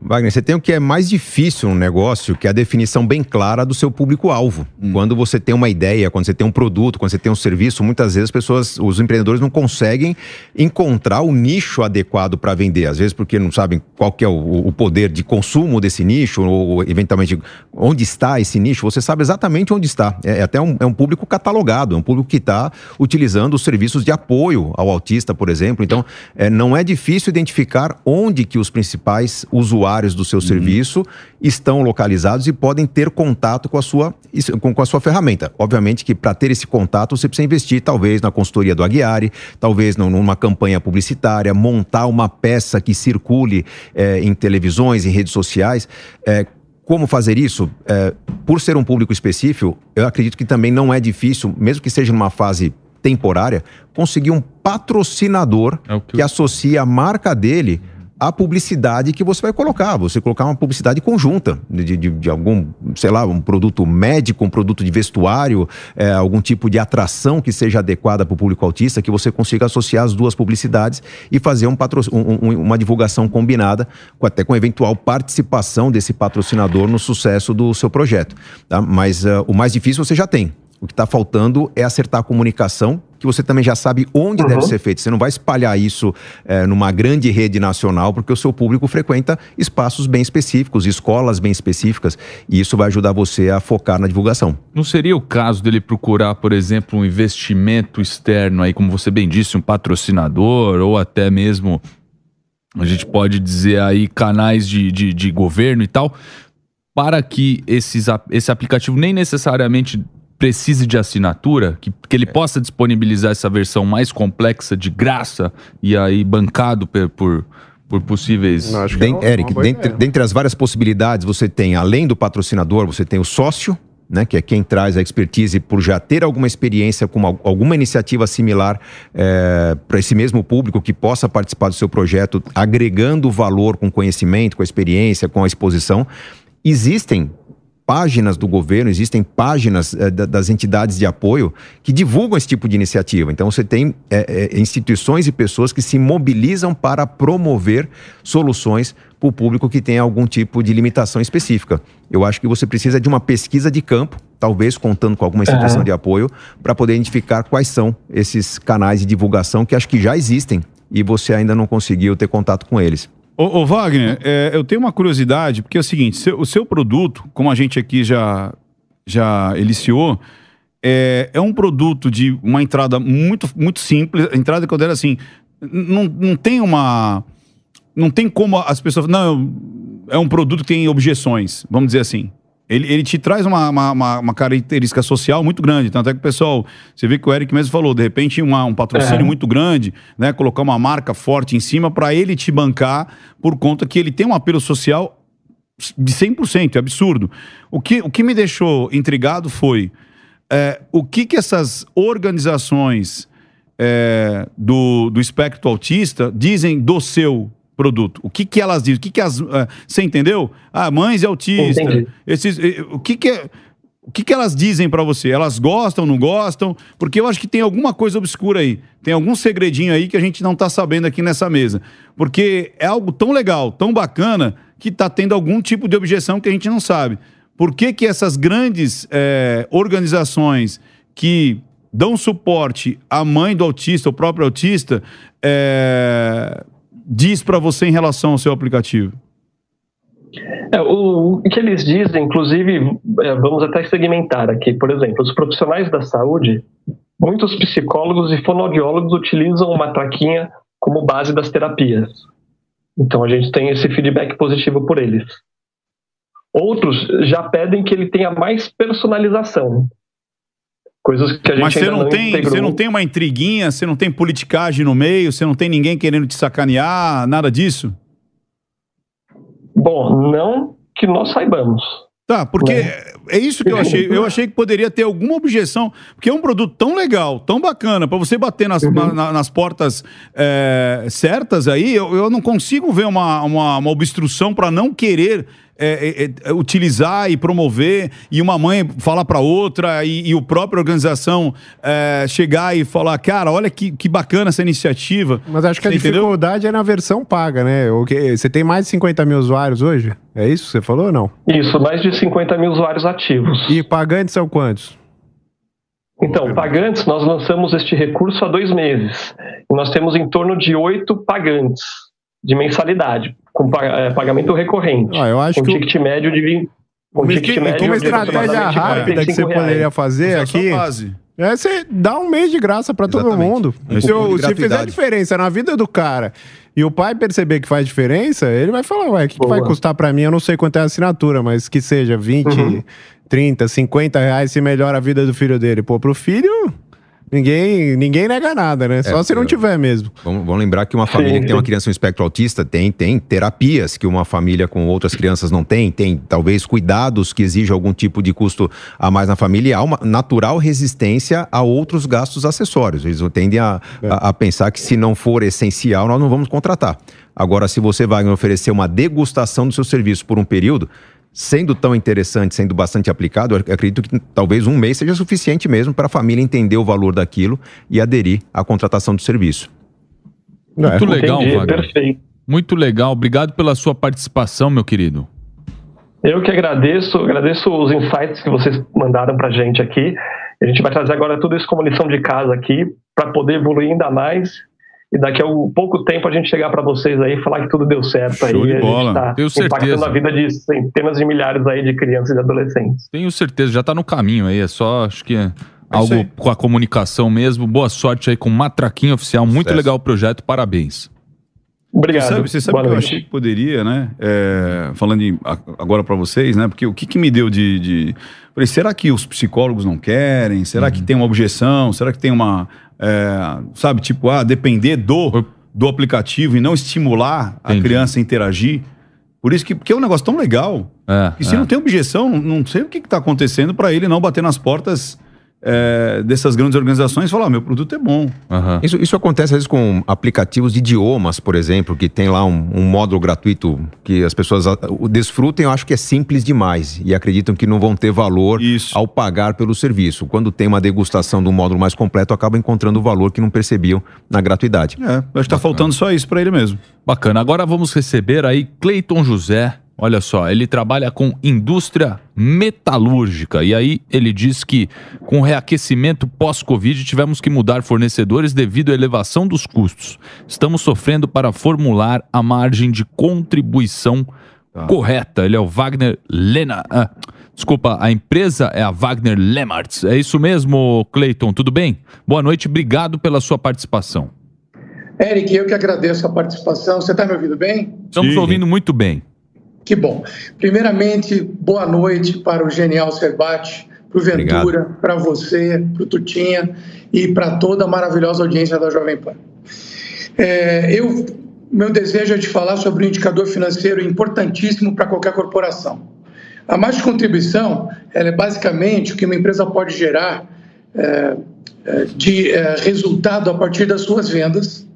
Wagner, você tem o que é mais difícil no negócio, que é a definição bem clara do seu público-alvo. Hum. Quando você tem uma ideia, quando você tem um produto, quando você tem um serviço, muitas vezes as pessoas, os empreendedores não conseguem encontrar o nicho adequado para vender. Às vezes porque não sabem qual que é o, o poder de consumo desse nicho, ou eventualmente onde está esse nicho. Você sabe exatamente onde está. É, é até um, é um público catalogado, é um público que está utilizando os serviços de apoio ao autista, por exemplo. Então, é, não é difícil identificar onde que os principais usuários do seu uhum. serviço estão localizados e podem ter contato com a sua, com a sua ferramenta. Obviamente que para ter esse contato você precisa investir talvez na consultoria do Aguiari, talvez numa campanha publicitária, montar uma peça que circule é, em televisões, em redes sociais. É, como fazer isso? É, por ser um público específico, eu acredito que também não é difícil, mesmo que seja numa fase temporária, conseguir um patrocinador é o que... que associe a marca dele a publicidade que você vai colocar. Você colocar uma publicidade conjunta de, de, de algum, sei lá, um produto médico, um produto de vestuário, é, algum tipo de atração que seja adequada para o público autista, que você consiga associar as duas publicidades e fazer um patro, um, um, uma divulgação combinada, com, até com eventual participação desse patrocinador no sucesso do seu projeto. Tá? Mas uh, o mais difícil você já tem. O que está faltando é acertar a comunicação, que você também já sabe onde uhum. deve ser feito. Você não vai espalhar isso é, numa grande rede nacional, porque o seu público frequenta espaços bem específicos, escolas bem específicas, e isso vai ajudar você a focar na divulgação. Não seria o caso dele procurar, por exemplo, um investimento externo, aí, como você bem disse, um patrocinador, ou até mesmo, a gente pode dizer aí, canais de, de, de governo e tal, para que esses, esse aplicativo nem necessariamente... precise de assinatura, que, que ele é. possa disponibilizar essa versão mais complexa de graça e aí bancado per, por... Por possíveis... Não, Den- é Eric, dentre, dentre as várias possibilidades, você tem, além do patrocinador, você tem o sócio, né, que é quem traz a expertise por já ter alguma experiência com uma, alguma iniciativa similar é, para esse mesmo público que possa participar do seu projeto, agregando valor com conhecimento, com a experiência, com a exposição. Existem páginas do governo, existem páginas é, das entidades de apoio que divulgam esse tipo de iniciativa. Então você tem é, é, instituições e pessoas que se mobilizam para promover soluções para o público que tem algum tipo de limitação específica. Eu acho que você precisa de uma pesquisa de campo, talvez contando com alguma instituição uhum. de apoio, para poder identificar quais são esses canais de divulgação que acho que já existem e você ainda não conseguiu ter contato com eles. Ô, ô Wagner, é, eu tenho uma curiosidade, porque é o seguinte, seu, o seu produto, como a gente aqui já, já eliciou, é, é um produto de uma entrada muito, muito simples, a entrada que eu der assim, não, não tem uma... Não tem como as pessoas... Não, é um produto que tem objeções, vamos dizer assim. Ele, ele te traz uma, uma, uma característica social muito grande. Tanto é que o pessoal... Você vê que o Eric mesmo falou, de repente uma, um patrocínio é. muito grande, né? Colocar uma marca forte em cima para ele te bancar por conta que ele tem um apelo social de cem por cento, é absurdo. O que, o que me deixou intrigado foi é, o que, que essas organizações é, do, do espectro autista dizem do seu produto. O que que elas dizem? O que que as... Você entendeu? Ah, mães e autistas. Esses, o que que, o que que elas dizem pra você? Elas gostam, não gostam? Porque eu acho que tem alguma coisa obscura aí. Tem algum segredinho aí que a gente não tá sabendo aqui nessa mesa. Porque é algo tão legal, tão bacana, que tá tendo algum tipo de objeção que a gente não sabe. Por que que essas grandes é, organizações que dão suporte à mãe do autista, ao próprio autista, é... diz para você em relação ao seu aplicativo? É, o, o que eles dizem, inclusive, é, vamos até segmentar aqui. Por exemplo, os profissionais da saúde, muitos psicólogos e fonoaudiólogos utilizam o Matraquinha como base das terapias. Então a gente tem esse feedback positivo por eles. Outros já pedem que ele tenha mais personalização. Coisas que a gente... Mas você não, não tem, você não tem uma intriguinha, você não tem politicagem no meio, você não tem ninguém querendo te sacanear, nada disso? Bom, não que nós saibamos. Tá, porque é, é isso que eu achei. Eu achei que poderia ter alguma objeção, porque é um produto tão legal, tão bacana, pra você bater nas, uhum. na, na, nas portas é, certas aí, eu, eu não consigo ver uma, uma, uma obstrução pra não querer... É, é, é, utilizar e promover, e uma mãe falar para outra, e, e a própria organização é, chegar e falar, cara, olha que, que bacana essa iniciativa. Mas acho que você a entendeu? Dificuldade é na versão paga, né? O que, você tem mais de cinquenta mil usuários hoje? É isso que você falou ou não? Isso, mais de cinquenta mil usuários ativos. E pagantes são quantos? Então, pagantes, nós lançamos este recurso há dois meses. E nós temos em torno de oito pagantes de mensalidade, com pagamento recorrente. Ah, eu acho um que ticket o... médio de vinte. Um que... ticket médio uma estratégia de rápida que você reais. Poderia fazer mas aqui. É, você dá um mês de graça para todo mundo. É se, eu, se fizer diferença na vida do cara e o pai perceber que faz diferença, ele vai falar, ué, o que, que vai custar para mim? Eu não sei quanto é a assinatura, mas que seja vinte, uhum. trinta, cinquenta reais, se melhora a vida do filho dele. Pô, pro filho... Ninguém, ninguém nega nada, né? É, Só se não tiver mesmo. Vamos, vamos lembrar que uma família que tem uma criança com espectro autista tem, tem terapias que uma família com outras crianças não tem. Tem, talvez, cuidados que exijam algum tipo de custo a mais na família. E há uma natural resistência a outros gastos acessórios. Eles tendem a, é. a, a pensar que se não for essencial, nós não vamos contratar. Agora, se você vai oferecer uma degustação do seu serviço por um período... Sendo tão interessante, sendo bastante aplicado, eu acredito que talvez um mês seja suficiente mesmo para a família entender o valor daquilo e aderir à contratação do serviço. Muito é. legal, Entendi, Wagner. Perfeito. Muito legal. Obrigado pela sua participação, meu querido. Eu que agradeço. Agradeço os insights que vocês mandaram para a gente aqui. A gente vai trazer agora tudo isso como lição de casa aqui para poder evoluir ainda mais. E daqui a um pouco tempo a gente chegar para vocês aí e falar que tudo deu certo. Show aí. De bola. A gente está impactando a vida de centenas de milhares aí de crianças e de adolescentes. Tenho certeza, já está no caminho aí. É só, acho que é algo aí com a comunicação mesmo. Boa sorte aí com o Matraquinho Oficial. Muito legal o projeto, parabéns. Obrigado. Você sabe, você sabe que noite. Eu achei que poderia, né? É, falando de, agora para vocês, né? Porque o que, que me deu de... de... Falei, será que os psicólogos não querem? Será uhum. que tem uma objeção? Será que tem uma... É, sabe, tipo, ah, depender do, do aplicativo e não estimular Entendi. A criança a interagir? Por isso que... Porque é um negócio tão legal. É, que se é. Não tem objeção, não sei o que está acontecendo para ele não bater nas portas... É, dessas grandes organizações falar, ah, meu produto é bom. Uhum. Isso, isso acontece às vezes com aplicativos de idiomas, por exemplo, que tem lá um, um módulo gratuito que as pessoas desfrutem, eu acho que é simples demais e acreditam que não vão ter valor isso. ao pagar pelo serviço. Quando tem uma degustação de um módulo mais completo, acabam encontrando o valor que não percebiam na gratuidade. É, acho que está faltando só isso para ele mesmo. Bacana. Agora vamos receber aí Cleiton José. Olha só, ele trabalha com indústria metalúrgica e aí ele diz que com o reaquecimento pós-Covid tivemos que mudar fornecedores devido à elevação dos custos. Estamos sofrendo para formular a margem de contribuição tá. correta. Ele é o Wagner Lena... Ah, desculpa, a empresa é a Wagner Lemartz. É isso mesmo, Cleiton, tudo bem? Boa noite, obrigado pela sua participação. Eric, eu que agradeço a participação. Você está me ouvindo bem? Estamos Sim. ouvindo muito bem. Que bom. Primeiramente, boa noite para o genial Cerbasi, para o Ventura, para você, para o Tutinha e para toda a maravilhosa audiência da Jovem Pan. É, eu, meu desejo é de falar sobre um indicador financeiro importantíssimo para qualquer corporação. A margem de contribuição, ela é basicamente o que uma empresa pode gerar é, de é, resultado a partir das suas vendas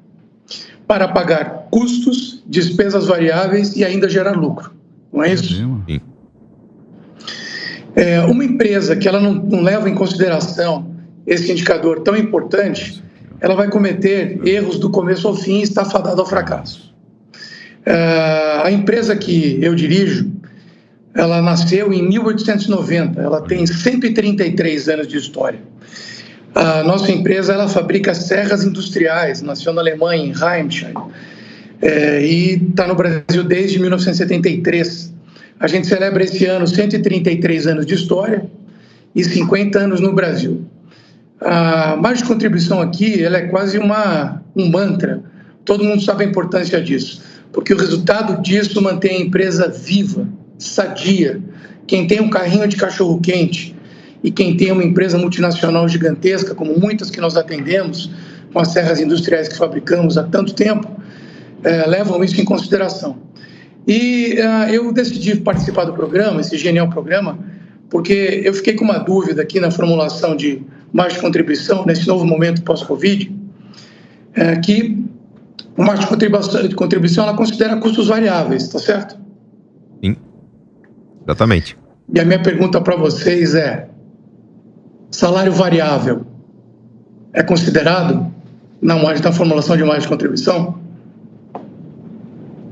para pagar custos, despesas variáveis e ainda gerar lucro. Não é isso? É, uma empresa que ela não, não leva em consideração esse indicador tão importante, ela vai cometer erros do começo ao fim e está fadada ao fracasso. É, a empresa que eu dirijo, ela nasceu em mil oitocentos e noventa, ela tem cento e trinta e três anos de história. A nossa empresa ela fabrica serras industriais, nasceu na Alemanha, em Remscheid, é, e está no Brasil desde mil novecentos e setenta e três. A gente celebra esse ano cento e trinta e três anos de história e cinquenta anos no Brasil. A margem de contribuição aqui ela é quase uma, um mantra, todo mundo sabe a importância disso, porque o resultado disso mantém a empresa viva, sadia. Quem tem um carrinho de cachorro-quente e quem tem uma empresa multinacional gigantesca, como muitas que nós atendemos, com as serras industriais que fabricamos há tanto tempo, eh, levam isso em consideração. E uh, eu decidi participar do programa, esse genial programa, porque eu fiquei com uma dúvida aqui na formulação de margem de contribuição, nesse novo momento pós-Covid, é que a margem de contribuição, de contribuição ela considera custos variáveis, está certo? Sim, exatamente. E a minha pergunta para vocês é, salário variável é considerado na margem da formulação de margem de contribuição?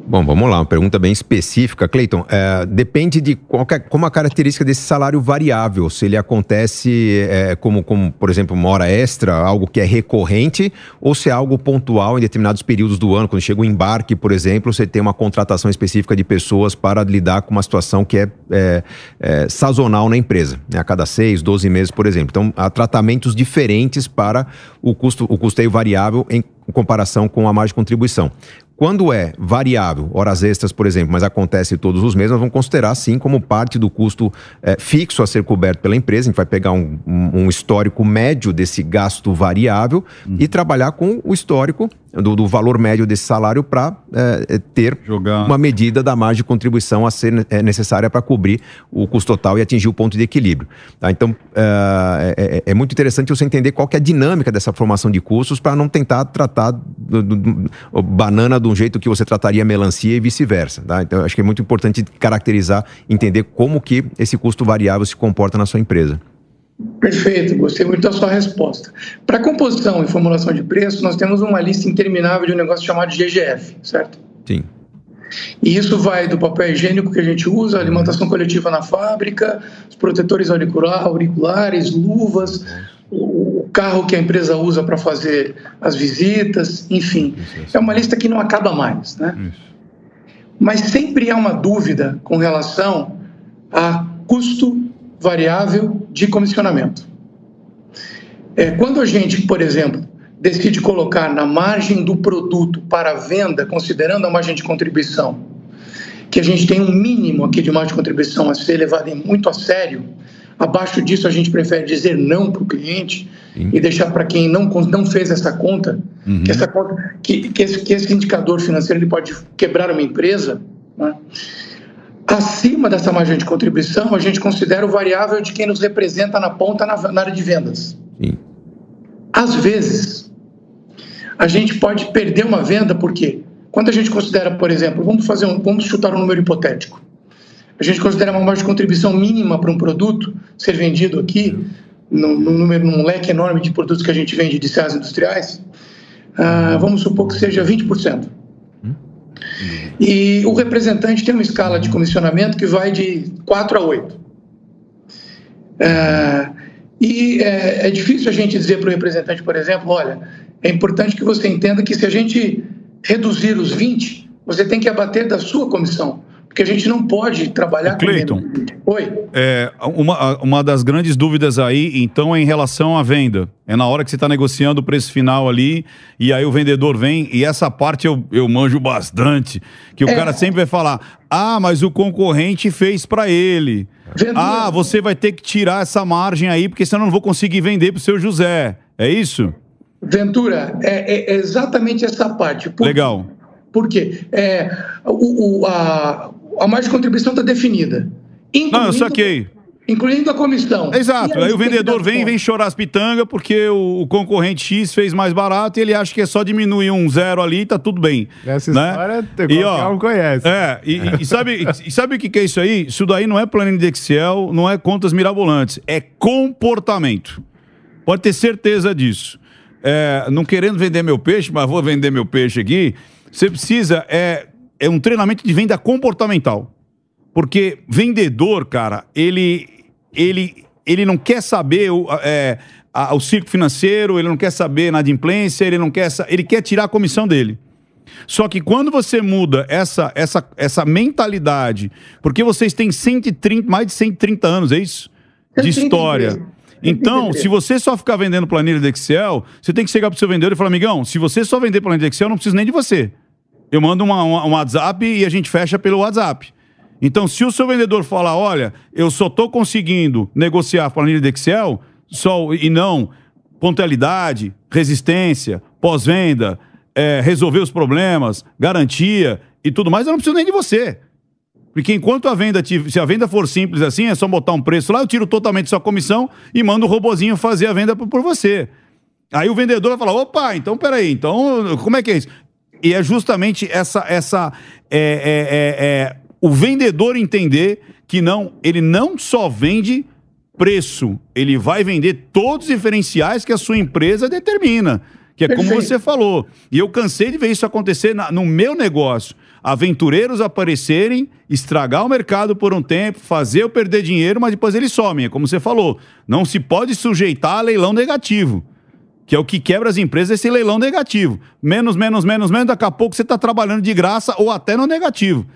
Bom, vamos lá, uma pergunta bem específica, Cleiton. É, depende de qualquer, como a característica desse salário variável, se ele acontece é, como, como, por exemplo, uma hora extra, algo que é recorrente, ou se é algo pontual em determinados períodos do ano. Quando chega o embarque, por exemplo, você tem uma contratação específica de pessoas para lidar com uma situação que é, é, é sazonal na empresa, né? A cada seis, doze meses, por exemplo. Então, há tratamentos diferentes para o, custo, o custeio variável em comparação com a margem de contribuição. Quando é variável, horas extras, por exemplo, mas acontece todos os meses, nós vamos considerar, sim, como parte do custo é, fixo a ser coberto pela empresa. A gente vai pegar um, um histórico médio desse gasto variável uhum. e trabalhar com o histórico do, do valor médio desse salário para é, ter Jogar. Uma medida da margem de contribuição a ser é, necessária para cobrir o custo total e atingir o ponto de equilíbrio. Tá? Então, é, é, é muito interessante você entender qual que é a dinâmica dessa formação de custos para não tentar tratar do, do, do, banana de um jeito que você trataria melancia e vice-versa, tá? Então, acho que é muito importante caracterizar, entender como que esse custo variável se comporta na sua empresa. Perfeito, gostei muito da sua resposta. Para composição e formulação de preço, nós temos uma lista interminável de um negócio chamado G G F, certo? Sim. E isso vai do papel higiênico que a gente usa, alimentação coletiva na fábrica, os protetores auriculares, luvas... o carro que a empresa usa para fazer as visitas, enfim. Isso, isso. É uma lista que não acaba mais, né? Isso. Mas sempre há uma dúvida com relação a custo variável de comissionamento. É, quando a gente, por exemplo, decide colocar na margem do produto para venda, considerando a margem de contribuição, que a gente tem um mínimo aqui de margem de contribuição a ser levado muito a sério, abaixo disso a gente prefere dizer não para o cliente. Sim. E deixar para quem não, não fez essa conta, uhum. que, essa conta que, que, esse, que esse indicador financeiro ele pode quebrar uma empresa, né? Acima dessa margem de contribuição, a gente considera o variável de quem nos representa na ponta, na, na área de vendas. Sim. Às vezes, a gente pode perder uma venda, porque quando a gente considera, por exemplo, vamos, fazer um, vamos chutar um número hipotético, a gente considera uma margem de contribuição mínima para um produto ser vendido aqui, num, num, num leque enorme de produtos que a gente vende de sites industriais, ah, vamos supor que seja vinte por cento. E o representante tem uma escala de comissionamento que vai de quatro a oito. Ah, e é, é difícil a gente dizer para o representante, por exemplo, olha, é importante que você entenda que se a gente reduzir os vinte, você tem que abater da sua comissão, porque a gente não pode trabalhar Cleiton, com venda. Oi. É, uma, uma das grandes dúvidas aí, então, é em relação à venda. É na hora que você está negociando o preço final ali, e aí o vendedor vem, e essa parte eu, eu manjo bastante, que o é. cara sempre vai falar, ah, mas o concorrente fez para ele. Vendo ah, mesmo. Você vai ter que tirar essa margem aí, porque senão eu não vou conseguir vender para o seu José. É isso? Ventura, é, é exatamente essa parte. Por... Legal. Por quê? É, o, o, a... A margem de contribuição está definida. Não, eu saquei. Incluindo a comissão. Exato. Aí, aí o vendedor vem e vem chorar as pitangas porque o, o concorrente X fez mais barato e ele acha que é só diminuir um zero ali e tá tudo bem. Essa né? história e, ó, não conhece. É, e, e, sabe, e sabe o que, que é isso aí? Isso daí não é planilha de Excel, não é contas mirabolantes. É comportamento. Pode ter certeza disso. É, não querendo vender meu peixe, mas vou vender meu peixe aqui. Você precisa... É, É um treinamento de venda comportamental. Porque vendedor, cara, ele, ele, ele não quer saber o, é, a, o circo financeiro, ele não quer saber na inadimplência, ele não quer... Ele quer tirar a comissão dele. Só que quando você muda essa, essa, essa mentalidade, porque vocês têm cento e trinta, mais de cento e trinta anos, é isso? De história. Então, se você só ficar vendendo planilha de Excel, você tem que chegar pro seu vendedor e falar, amigão, se você só vender planilha de Excel, eu não preciso nem de você. Eu mando uma, uma, um WhatsApp e a gente fecha pelo WhatsApp. Então, se o seu vendedor falar, olha, eu só estou conseguindo negociar planilha de Excel só, e não pontualidade, resistência, pós-venda, é, resolver os problemas, garantia e tudo mais, eu não preciso nem de você. Porque enquanto a venda, se a venda for simples assim, é só botar um preço lá, eu tiro totalmente sua comissão e mando o robozinho fazer a venda por você. Aí o vendedor vai falar, opa, então peraí, então como é que é isso? E é justamente essa, essa é, é, é, é, o vendedor entender que não, ele não só vende preço, ele vai vender todos os diferenciais que a sua empresa determina, que é como Perfeito. Você falou. E eu cansei de ver isso acontecer na, no meu negócio. Aventureiros aparecerem, estragar o mercado por um tempo, fazer eu perder dinheiro, mas depois eles somem, é como você falou. Não se pode sujeitar a leilão negativo. Que é o que quebra as empresas, esse leilão negativo. Menos, menos, menos, menos, daqui a pouco você está trabalhando de graça ou até no negativo.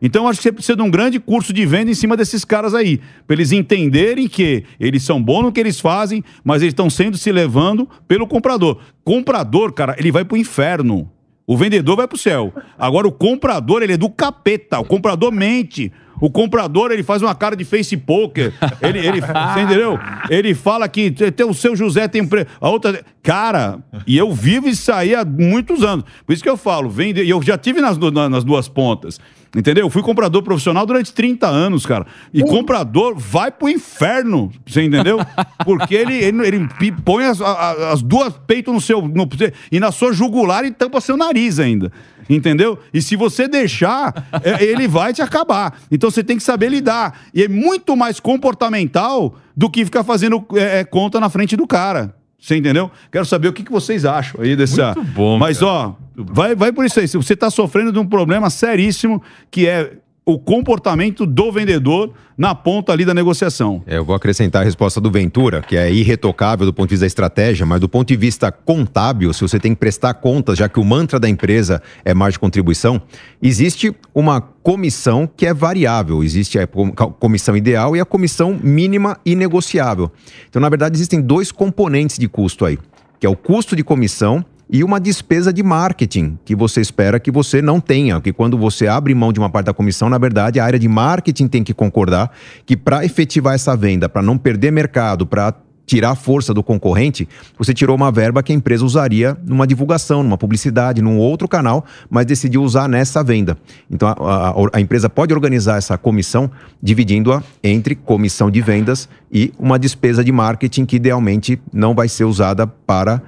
Então, acho que você precisa de um grande curso de venda em cima desses caras aí, para eles entenderem que eles são bons no que eles fazem, mas eles estão sendo se levando pelo comprador. Comprador, cara, ele vai para o inferno. O vendedor vai para o céu. Agora, o comprador, ele é do capeta. O comprador mente. O comprador, ele faz uma cara de face poker. Ele, ele, você entendeu? Ele fala que tem, o seu José tem... Pre... A outra... Cara, e eu vivo isso aí há muitos anos. Por isso que eu falo, vende... eu já tive nas, nas duas pontas, entendeu? Eu fui comprador profissional durante trinta anos, cara. E comprador vai pro inferno, você entendeu? Porque ele, ele, ele põe as, as duas peitos no seu... No, e na sua jugular e tampa seu nariz ainda. Entendeu? E se você deixar, ele vai te acabar. Então você tem que saber lidar. E é muito mais comportamental do que ficar fazendo é, conta na frente do cara. Você entendeu? Quero saber o que, que vocês acham aí dessa... Muito bom, Mas, cara. ó, vai, vai por isso aí. Você está sofrendo de um problema seríssimo, que é o comportamento do vendedor na ponta ali da negociação. É, eu vou acrescentar a resposta do Ventura, que é irretocável do ponto de vista da estratégia, mas do ponto de vista contábil, se você tem que prestar contas, já que o mantra da empresa é margem de contribuição, existe uma comissão que é variável. Existe a comissão ideal e a comissão mínima e negociável. Então, na verdade, existem dois componentes de custo aí. que é o custo de comissão, e uma despesa de marketing que você espera que você não tenha, que quando você abre mão de uma parte da comissão, na verdade, a área de marketing tem que concordar que para efetivar essa venda, para não perder mercado, para tirar a força do concorrente, você tirou uma verba que a empresa usaria numa divulgação, numa publicidade, num outro canal, mas decidiu usar nessa venda. Então, a, a, a empresa pode organizar essa comissão dividindo-a entre comissão de vendas e uma despesa de marketing que idealmente não vai ser usada para...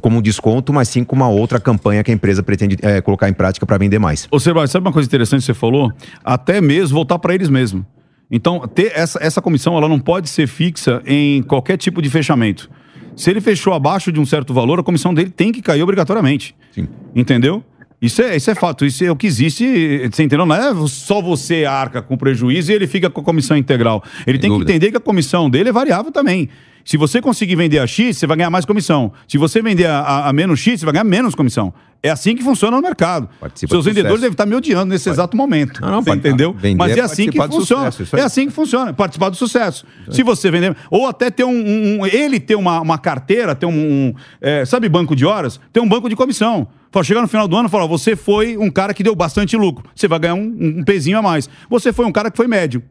como um desconto, mas sim com uma outra campanha que a empresa pretende é, colocar em prática para vender mais. Ô, Cerbasi, sabe uma coisa interessante que você falou? Até mesmo voltar para eles mesmos. Então, ter essa, essa comissão, ela não pode ser fixa em qualquer tipo de fechamento. Se ele fechou abaixo de um certo valor, a comissão dele tem que cair obrigatoriamente. Sim. Entendeu? Isso é, isso é fato, isso é o que existe, você entendeu? Não é só você arca com prejuízo e ele fica com a comissão integral. Ele tem que entender que a comissão dele é variável também. Se você conseguir vender a X, você vai ganhar mais comissão. Se você vender a, a, a menos X, você vai ganhar menos comissão. É assim que funciona no mercado. Participa Seus vendedores sucesso. devem estar me odiando nesse Pode. exato momento. Não, não, você entendeu? Vender, Mas é assim que funciona. Sucesso, é assim que funciona. Participar do sucesso. É. Se você vender... Ou até ter um... um ele ter uma, uma carteira, ter um... um é, sabe banco de horas? Ter um banco de comissão. Fala, chegar no final do ano e falar, você foi um cara que deu bastante lucro. Você vai ganhar um, um pezinho a mais. Você foi um cara que foi médio.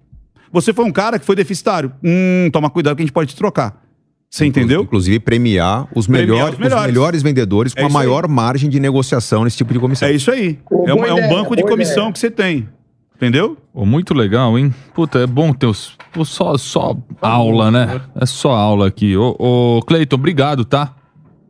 Você foi um cara que foi deficitário. Hum, toma cuidado que a gente pode te trocar. Você entendeu? Inclusive premiar os melhores, premiar os melhores. Os melhores vendedores com é a maior aí. margem de negociação nesse tipo de comissão. É isso aí. Oh, é, um, é um banco de comissão ideia. que você tem. Entendeu? Oh, muito legal, hein? Puta, é bom ter os... Só, só aula, né? É só aula aqui. Ô, oh, oh, Cleiton, obrigado, tá?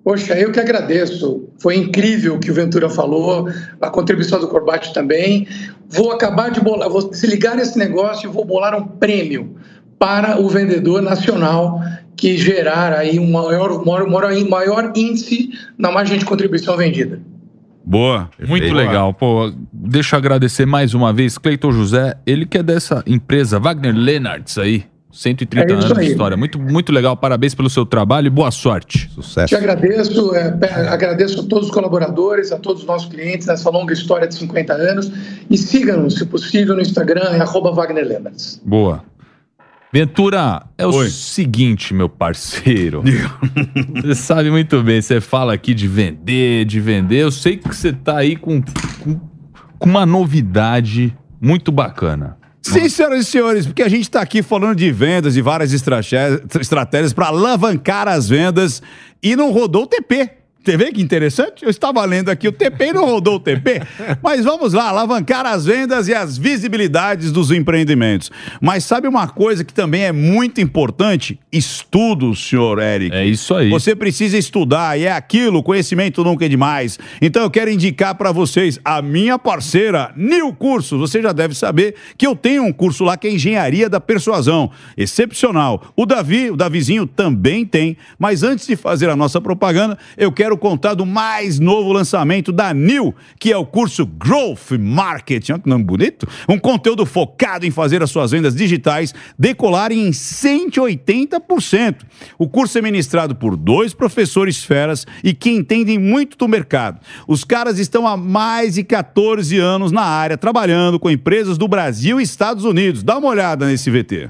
Poxa, eu que agradeço. Foi incrível o que o Ventura falou, a contribuição do Corbatti também. Vou acabar de bolar, vou desligar esse negócio e vou bolar um prêmio para o vendedor nacional que gerar aí um maior, maior, maior índice na margem de contribuição vendida. Boa, muito Boa. legal. Pô, deixa eu agradecer mais uma vez, Cleiton José, ele que é dessa empresa, Wagner Lemartz aí. cento e trinta é anos de história. Muito, muito legal. Parabéns pelo seu trabalho e boa sorte. Sucesso. Te agradeço. É, agradeço a todos os colaboradores, a todos os nossos clientes nessa longa história de cinquenta anos. E siga-nos, se possível, no Instagram, é arroba Wagner Lemartz. Boa. Ventura, é Oi. o seguinte, meu parceiro. Você sabe muito bem, você fala aqui de vender, de vender. Eu sei que você está aí com, com, com uma novidade muito bacana. Sim, senhoras e senhores, porque a gente está aqui falando de vendas e várias estratégias para alavancar as vendas e não rodou o T P. Você vê que interessante? Eu estava lendo aqui o T P e não rodou o T P. Mas vamos lá, alavancar as vendas e as visibilidades dos empreendimentos. Mas sabe uma coisa que também é muito importante? Estudo, senhor Eric. É isso aí. Você precisa estudar e é aquilo, conhecimento nunca é demais. Então eu quero indicar para vocês a minha parceira, Nil Cursos. Você já deve saber que eu tenho um curso lá que é Engenharia da Persuasão. Excepcional. O Davi, o Davizinho também tem. Mas antes de fazer a nossa propaganda, eu quero contar do mais novo lançamento da Nil, que é o curso Growth Marketing. Olha que nome bonito. Um conteúdo focado em fazer as suas vendas digitais decolarem em cento e oitenta por cento. O curso é ministrado por dois professores feras e que entendem muito do mercado. Os caras estão há mais de quatorze anos na área, trabalhando com empresas do Brasil e Estados Unidos. Dá uma olhada nesse V T.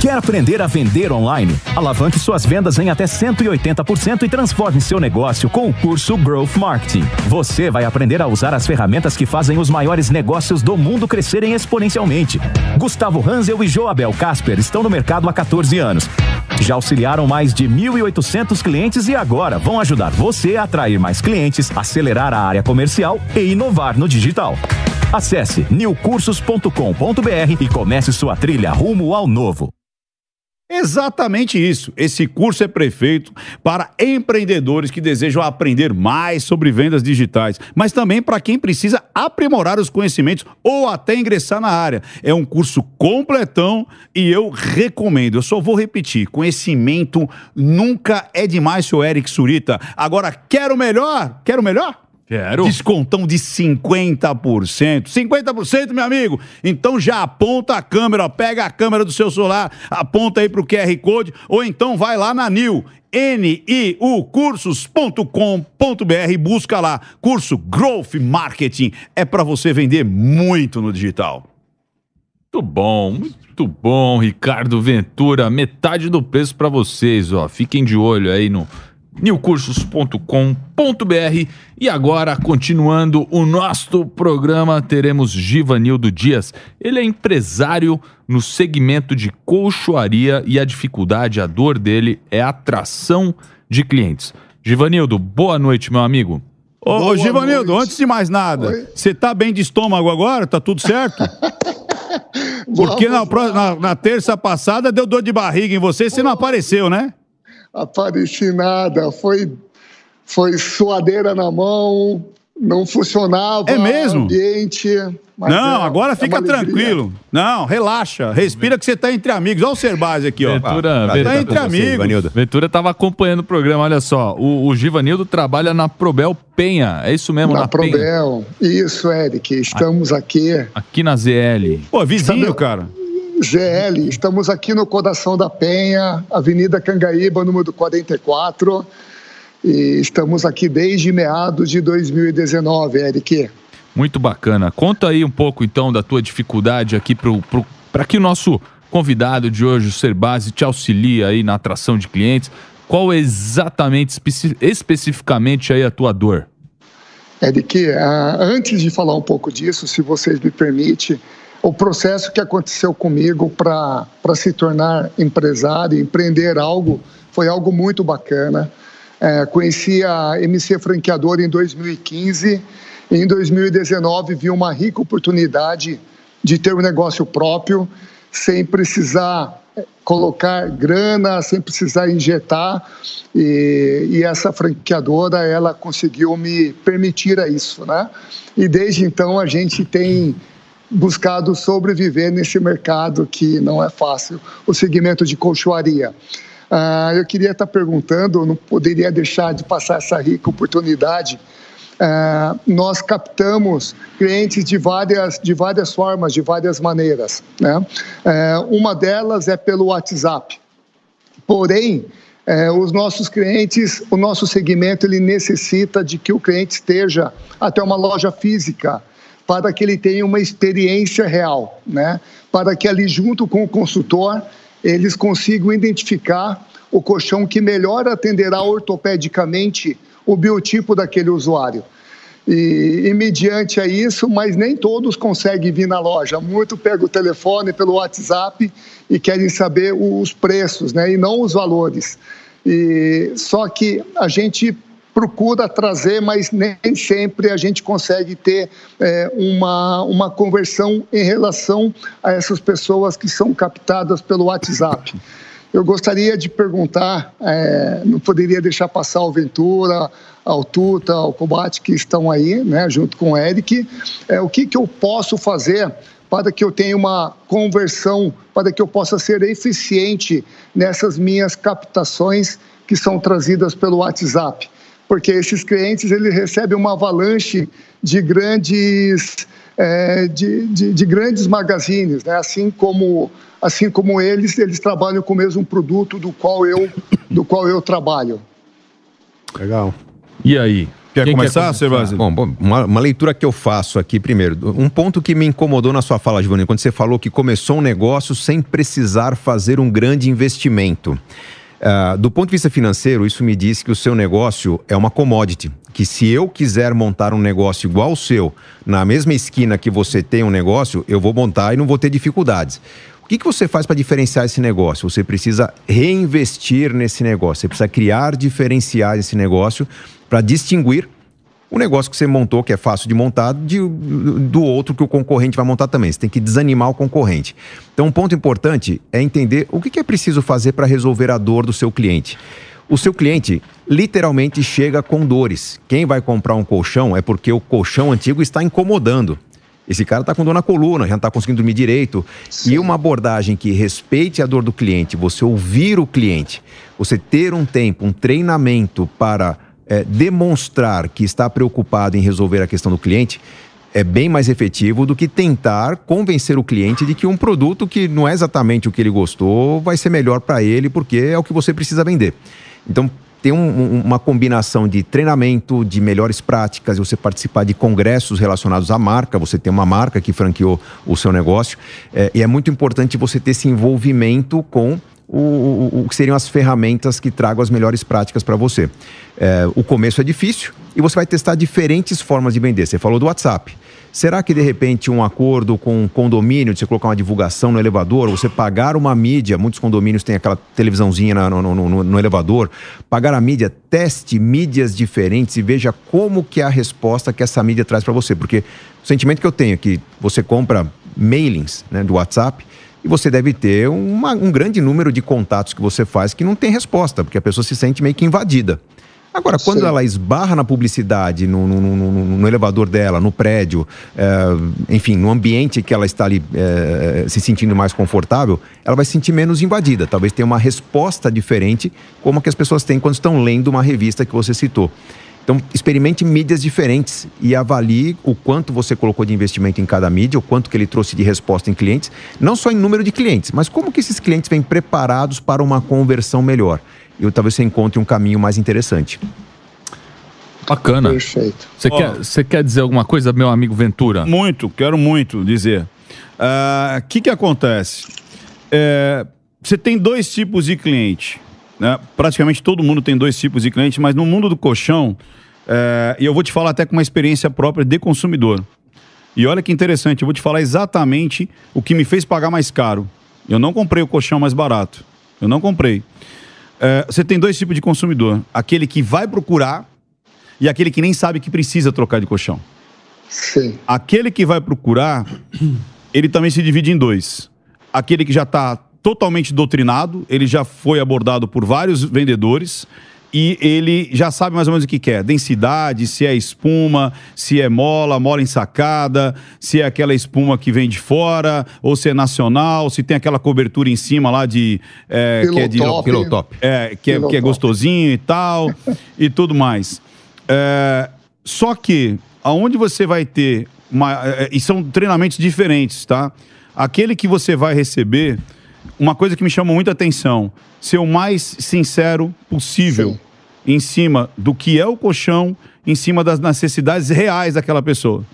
Quer aprender a vender online? Alavanque suas vendas em até cento e oitenta por cento e transforme seu negócio com o curso Growth Marketing. Você vai aprender a usar as ferramentas que fazem os maiores negócios do mundo crescerem exponencialmente. Gustavo Hansel e Joabel Kasper estão no mercado há quatorze anos. Já auxiliaram mais de mil e oitocentos clientes e agora vão ajudar você a atrair mais clientes, acelerar a área comercial e inovar no digital. Acesse nilcursos ponto com ponto br e comece sua trilha rumo ao novo. Exatamente isso. Esse curso é perfeito para empreendedores que desejam aprender mais sobre vendas digitais, mas também para quem precisa aprimorar os conhecimentos ou até ingressar na área. É um curso completão e eu recomendo. Eu só vou repetir, conhecimento nunca é demais, seu Eric Sureta. Agora, quero melhor? Quero melhor? Quero. Descontão de cinquenta por cento. cinquenta por cento, meu amigo. Então já aponta a câmera, ó, pega a câmera do seu celular, aponta aí pro Q R Code, ou então vai lá na Nil, N I U cursos ponto com ponto br, busca lá. Curso Growth Marketing. É para você vender muito no digital. Muito bom, muito bom, Ricardo Ventura. Metade do preço para vocês, ó. Fiquem de olho aí no nil cursos ponto com ponto br. E agora, continuando o nosso programa, teremos Givanildo Dias. Ele é empresário no segmento de colchoaria e a dificuldade, a dor dele é a atração de clientes. Givanildo, boa noite, meu amigo. Ô, ô Givanildo, noite. Antes de mais nada, você tá bem de estômago agora? Tá tudo certo? Porque na, na, na terça passada deu dor de barriga em você e você não apareceu, né? Apareci nada, foi, foi suadeira na mão, não funcionava. É mesmo? Ambiente, mas não, é, agora é fica tranquilo. Não, relaxa, respira que você está entre amigos. Olha o Cerbasi aqui, ó. Ventura, ah, tá entre amigos. Você, Ventura estava acompanhando o programa, olha só. O, o Givanildo trabalha na Probel Penha, é isso mesmo? Na, na Probel, Penha. Isso, Eric, estamos aqui. Aqui, aqui na Z L. Pô, vizinho, estamos... cara. G L, estamos aqui no coração da Penha, Avenida Cangaíba, número quarenta e quatro, e estamos aqui desde meados de dois mil e dezenove, Eric. Muito bacana. Conta aí um pouco, então, da tua dificuldade aqui para que o nosso convidado de hoje, o Cerbasi, te auxilie aí na atração de clientes. Qual é exatamente, especi- especificamente aí a tua dor? Eric, uh, antes de falar um pouco disso, se vocês me permitem, o processo que aconteceu comigo para se tornar empresário, empreender algo, foi algo muito bacana. É, conheci a M C Franqueadora em dois mil e quinze e em dois mil e dezenove vi uma rica oportunidade de ter um negócio próprio, sem precisar colocar grana, sem precisar injetar. E, e essa franqueadora, ela conseguiu me permitir a isso, né? E desde então a gente tem buscado sobreviver nesse mercado que não é fácil, o segmento de colchoaria. Ah, eu queria estar perguntando, não poderia deixar de passar essa rica oportunidade. Ah, nós captamos clientes de várias, de várias formas, de várias maneiras, né? Ah, uma delas é pelo WhatsApp. Porém, eh, os nossos clientes, o nosso segmento, ele necessita de que o cliente esteja até uma loja física, para que ele tenha uma experiência real, né? Para que ali junto com o consultor, eles consigam identificar o colchão que melhor atenderá ortopedicamente o biotipo daquele usuário. E, e mediante a isso, mas nem todos conseguem vir na loja. Muito pegam o telefone pelo WhatsApp e querem saber os preços, né? E não os valores. E, só que a gente procura trazer, mas nem sempre a gente consegue ter é, uma, uma conversão em relação a essas pessoas que são captadas pelo WhatsApp. Eu gostaria de perguntar, é, não poderia deixar passar ao Ventura, ao Tuta, ao Combate, que estão aí, né, junto com o Eric, é, o que, que eu posso fazer para que eu tenha uma conversão, para que eu possa ser eficiente nessas minhas captações que são trazidas pelo WhatsApp. Porque esses clientes, eles recebem uma avalanche de grandes, é, de, de, de grandes magazines, né? Assim como, assim como eles, eles trabalham com o mesmo produto do qual eu, do qual eu trabalho. Legal. E aí? Quer Quem começar, Cerbasi? Bom, bom uma, uma leitura que eu faço aqui primeiro. Um ponto que me incomodou na sua fala, Giovanni, quando você falou que começou um negócio sem precisar fazer um grande investimento. Uh, do ponto de vista financeiro, isso me diz que o seu negócio é uma commodity, que se eu quiser montar um negócio igual o seu, na mesma esquina que você tem um negócio, eu vou montar e não vou ter dificuldades. O que, que você faz para diferenciar esse negócio? Você precisa reinvestir nesse negócio, você precisa criar diferenciais esse negócio para distinguir o negócio que você montou, que é fácil de montar, de, do outro que o concorrente vai montar também. Você tem que desanimar o concorrente. Então, um ponto importante é entender o que é preciso fazer para resolver a dor do seu cliente. O seu cliente literalmente chega com dores. Quem vai comprar um colchão é porque o colchão antigo está incomodando. Esse cara está com dor na coluna, já não está conseguindo dormir direito. Sim. E uma abordagem que respeite a dor do cliente, você ouvir o cliente, você ter um tempo, um treinamento para... É, demonstrar que está preocupado em resolver a questão do cliente é bem mais efetivo do que tentar convencer o cliente de que um produto que não é exatamente o que ele gostou vai ser melhor para ele porque é o que você precisa vender. Então, tem um, uma combinação de treinamento, de melhores práticas, você participar de congressos relacionados à marca, você tem uma marca que franqueou o seu negócio, é, e é muito importante você ter esse envolvimento com o, o, o que seriam as ferramentas que tragam as melhores práticas para você. É, o começo é difícil e você vai testar diferentes formas de vender. Você falou do WhatsApp. Será que, de repente, um acordo com um condomínio, de você colocar uma divulgação no elevador, ou você pagar uma mídia, muitos condomínios têm aquela televisãozinha no, no, no, no elevador, pagar a mídia, teste mídias diferentes e veja como que é a resposta que essa mídia traz para você. Porque o sentimento que eu tenho é que você compra mailings, né, do WhatsApp, e você deve ter uma, um grande número de contatos que você faz que não tem resposta, porque a pessoa se sente meio que invadida. Agora, quando Sim. ela esbarra na publicidade, no, no, no, no elevador dela, no prédio, é, enfim, no ambiente que ela está ali é, se sentindo mais confortável, ela vai se sentir menos invadida. Talvez tenha uma resposta diferente, como a que as pessoas têm quando estão lendo uma revista que você citou. Então, experimente mídias diferentes e avalie o quanto você colocou de investimento em cada mídia, o quanto que ele trouxe de resposta em clientes, não só em número de clientes, mas como que esses clientes vêm preparados para uma conversão melhor. E talvez você encontre um caminho mais interessante. Bacana. Perfeito. Você, oh, quer, você quer dizer alguma coisa, meu amigo Ventura? Muito, quero muito dizer. O uh, que que acontece? É, você tem dois tipos de cliente. Né? Praticamente todo mundo tem dois tipos de cliente, mas no mundo do colchão... É, e eu vou te falar até com uma experiência própria de consumidor. E olha que interessante, eu vou te falar exatamente o que me fez pagar mais caro. Eu não comprei o colchão mais barato. Eu não comprei. É, você tem dois tipos de consumidor. Aquele que vai procurar e aquele que nem sabe que precisa trocar de colchão. Sim. Aquele que vai procurar, ele também se divide em dois. Aquele que já está totalmente doutrinado, ele já foi abordado por vários vendedores... E ele já sabe mais ou menos o que quer. Densidade, se é espuma, se é mola, mola ensacada, se é aquela espuma que vem de fora, ou se é nacional, se tem aquela cobertura em cima lá de... É, que é de pillow top. É, que é, que é gostosinho e tal, e tudo mais. É, só que, aonde você vai ter... Uma, e são treinamentos diferentes, tá? Aquele que você vai receber... Uma coisa que me chama muita atenção, ser o mais sincero possível Sim. em cima do que é o colchão, em cima das necessidades reais daquela pessoa.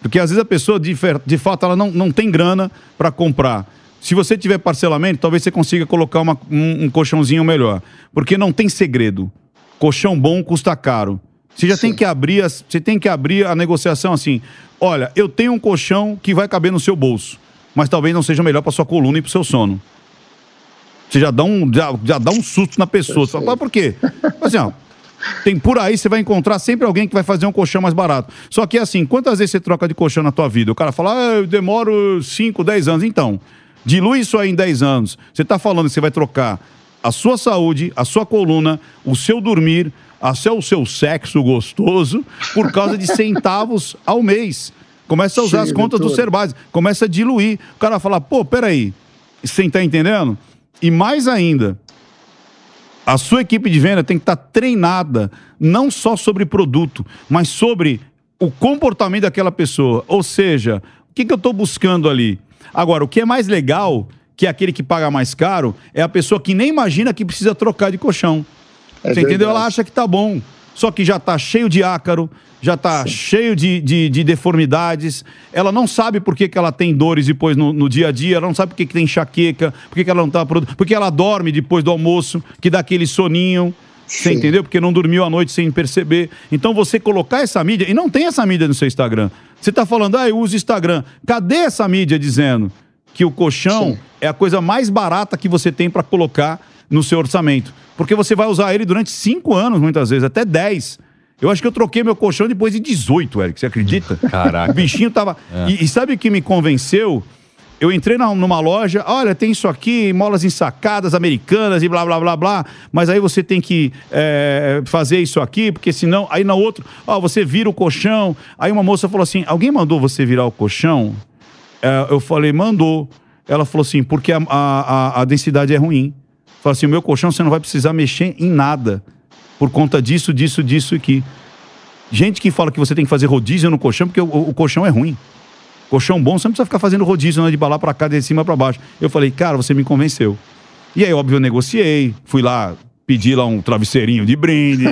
Porque às vezes a pessoa, de, de fato, ela não, não tem grana para comprar. Se você tiver parcelamento, talvez você consiga colocar uma, um, um colchãozinho melhor. Porque não tem segredo. Colchão bom custa caro. Você já Sim. tem que abrir as, você tem que abrir a negociação assim, olha, eu tenho um colchão que vai caber no seu bolso, mas talvez não seja melhor para sua coluna e para o seu sono. Você já dá um, já, já dá um susto na pessoa. Você fala, ah, por quê? Assim, ó, tem, por aí você vai encontrar sempre alguém que vai fazer um colchão mais barato. Só que assim, quantas vezes você troca de colchão na tua vida? O cara fala, ah, eu demoro cinco, dez anos. Então, dilui isso aí em dez anos. Você está falando que você vai trocar a sua saúde, a sua coluna, o seu dormir, até o seu sexo gostoso, por causa de centavos ao mês. Começa a usar Cheio, as contas doutor. do Cerbasi, começa a diluir. O cara fala, pô, peraí, você não tá entendendo? E mais ainda, a sua equipe de venda tem que estar tá treinada, não só sobre produto, mas sobre o comportamento daquela pessoa. Ou seja, o que, que eu estou buscando ali? Agora, o que é mais legal, que é aquele que paga mais caro, é a pessoa que nem imagina que precisa trocar de colchão. É você verdade. Entendeu? Ela acha que tá bom. Só que já está cheio de ácaro, já está cheio de, de, de deformidades. Ela não sabe por que, que ela tem dores depois no, no dia a dia, ela não sabe por que, que tem enxaqueca, por que, que ela não está produzindo, porque ela dorme depois do almoço, que dá aquele soninho, Sim. você entendeu? Porque não dormiu à noite sem perceber. Então você colocar essa mídia, e não tem essa mídia no seu Instagram. Você está falando, ah, eu uso Instagram. Cadê essa mídia dizendo que o colchão Sim. é a coisa mais barata que você tem para colocar no seu orçamento? Porque você vai usar ele durante cinco anos, muitas vezes, até dez. Eu acho que eu troquei meu colchão depois de dezoito, Eric, você acredita? Caraca. O bichinho tava... É. E, e sabe o que me convenceu? Eu entrei na, numa loja, olha, tem isso aqui, molas ensacadas americanas e blá, blá, blá, blá, mas aí você tem que é, fazer isso aqui, porque senão... Aí na outra, ó, você vira o colchão. Aí uma moça falou assim, alguém mandou você virar o colchão? É, eu falei, mandou. Ela falou assim, porque a, a, a densidade é ruim. Fala assim, o meu colchão você não vai precisar mexer em nada por conta disso, disso, disso aqui. Gente que fala que você tem que fazer rodízio no colchão, porque o, o colchão é ruim. Colchão bom, você não precisa ficar fazendo rodízio, né, de balar pra cá, de cima pra baixo. Eu falei, cara, você me convenceu. E aí, óbvio, eu negociei, fui lá, pedi lá um travesseirinho de brinde,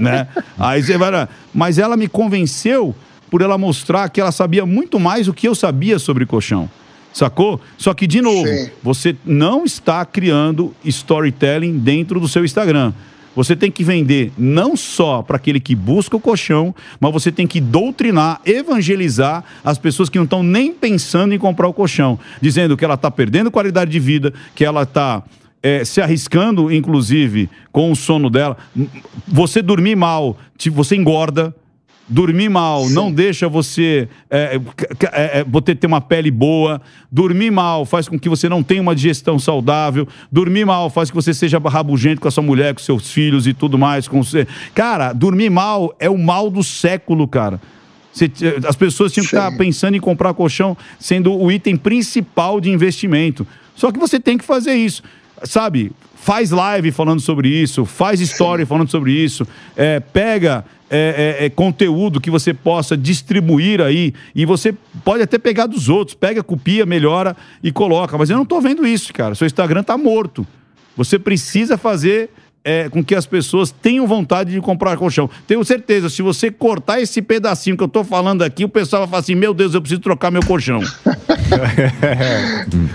né? Aí você vai lá. Mas ela me convenceu por ela mostrar que ela sabia muito mais do que eu sabia sobre colchão. Sacou? Só que, de novo, Sim. você não está criando storytelling dentro do seu Instagram. Você tem que vender não só para aquele que busca o colchão, mas você tem que doutrinar, evangelizar as pessoas que não estão nem pensando em comprar o colchão, dizendo que ela está perdendo qualidade de vida, que ela está... É, se arriscando, inclusive, com o sono dela. Você dormir mal, você engorda. Dormir mal Sim. não deixa você é, é, é, ter uma pele boa. Dormir mal faz com que você não tenha uma digestão saudável. Dormir mal faz com que você seja rabugento com a sua mulher, com seus filhos e tudo mais. Com você. Cara, dormir mal é o mal do século, cara. Você, as pessoas tinham que estar pensando em comprar colchão sendo o item principal de investimento. Só que você tem que fazer isso. Sabe, faz live falando sobre isso, faz story falando sobre isso, é, pega é, é, é, conteúdo que você possa distribuir aí, e você pode até pegar dos outros, pega, copia, melhora e coloca. Mas eu não tô vendo isso, cara. Seu Instagram tá morto. Você precisa fazer é, com que as pessoas tenham vontade de comprar colchão. Tenho certeza, se você cortar esse pedacinho que eu tô falando aqui, o pessoal vai falar assim, meu Deus, eu preciso trocar meu colchão.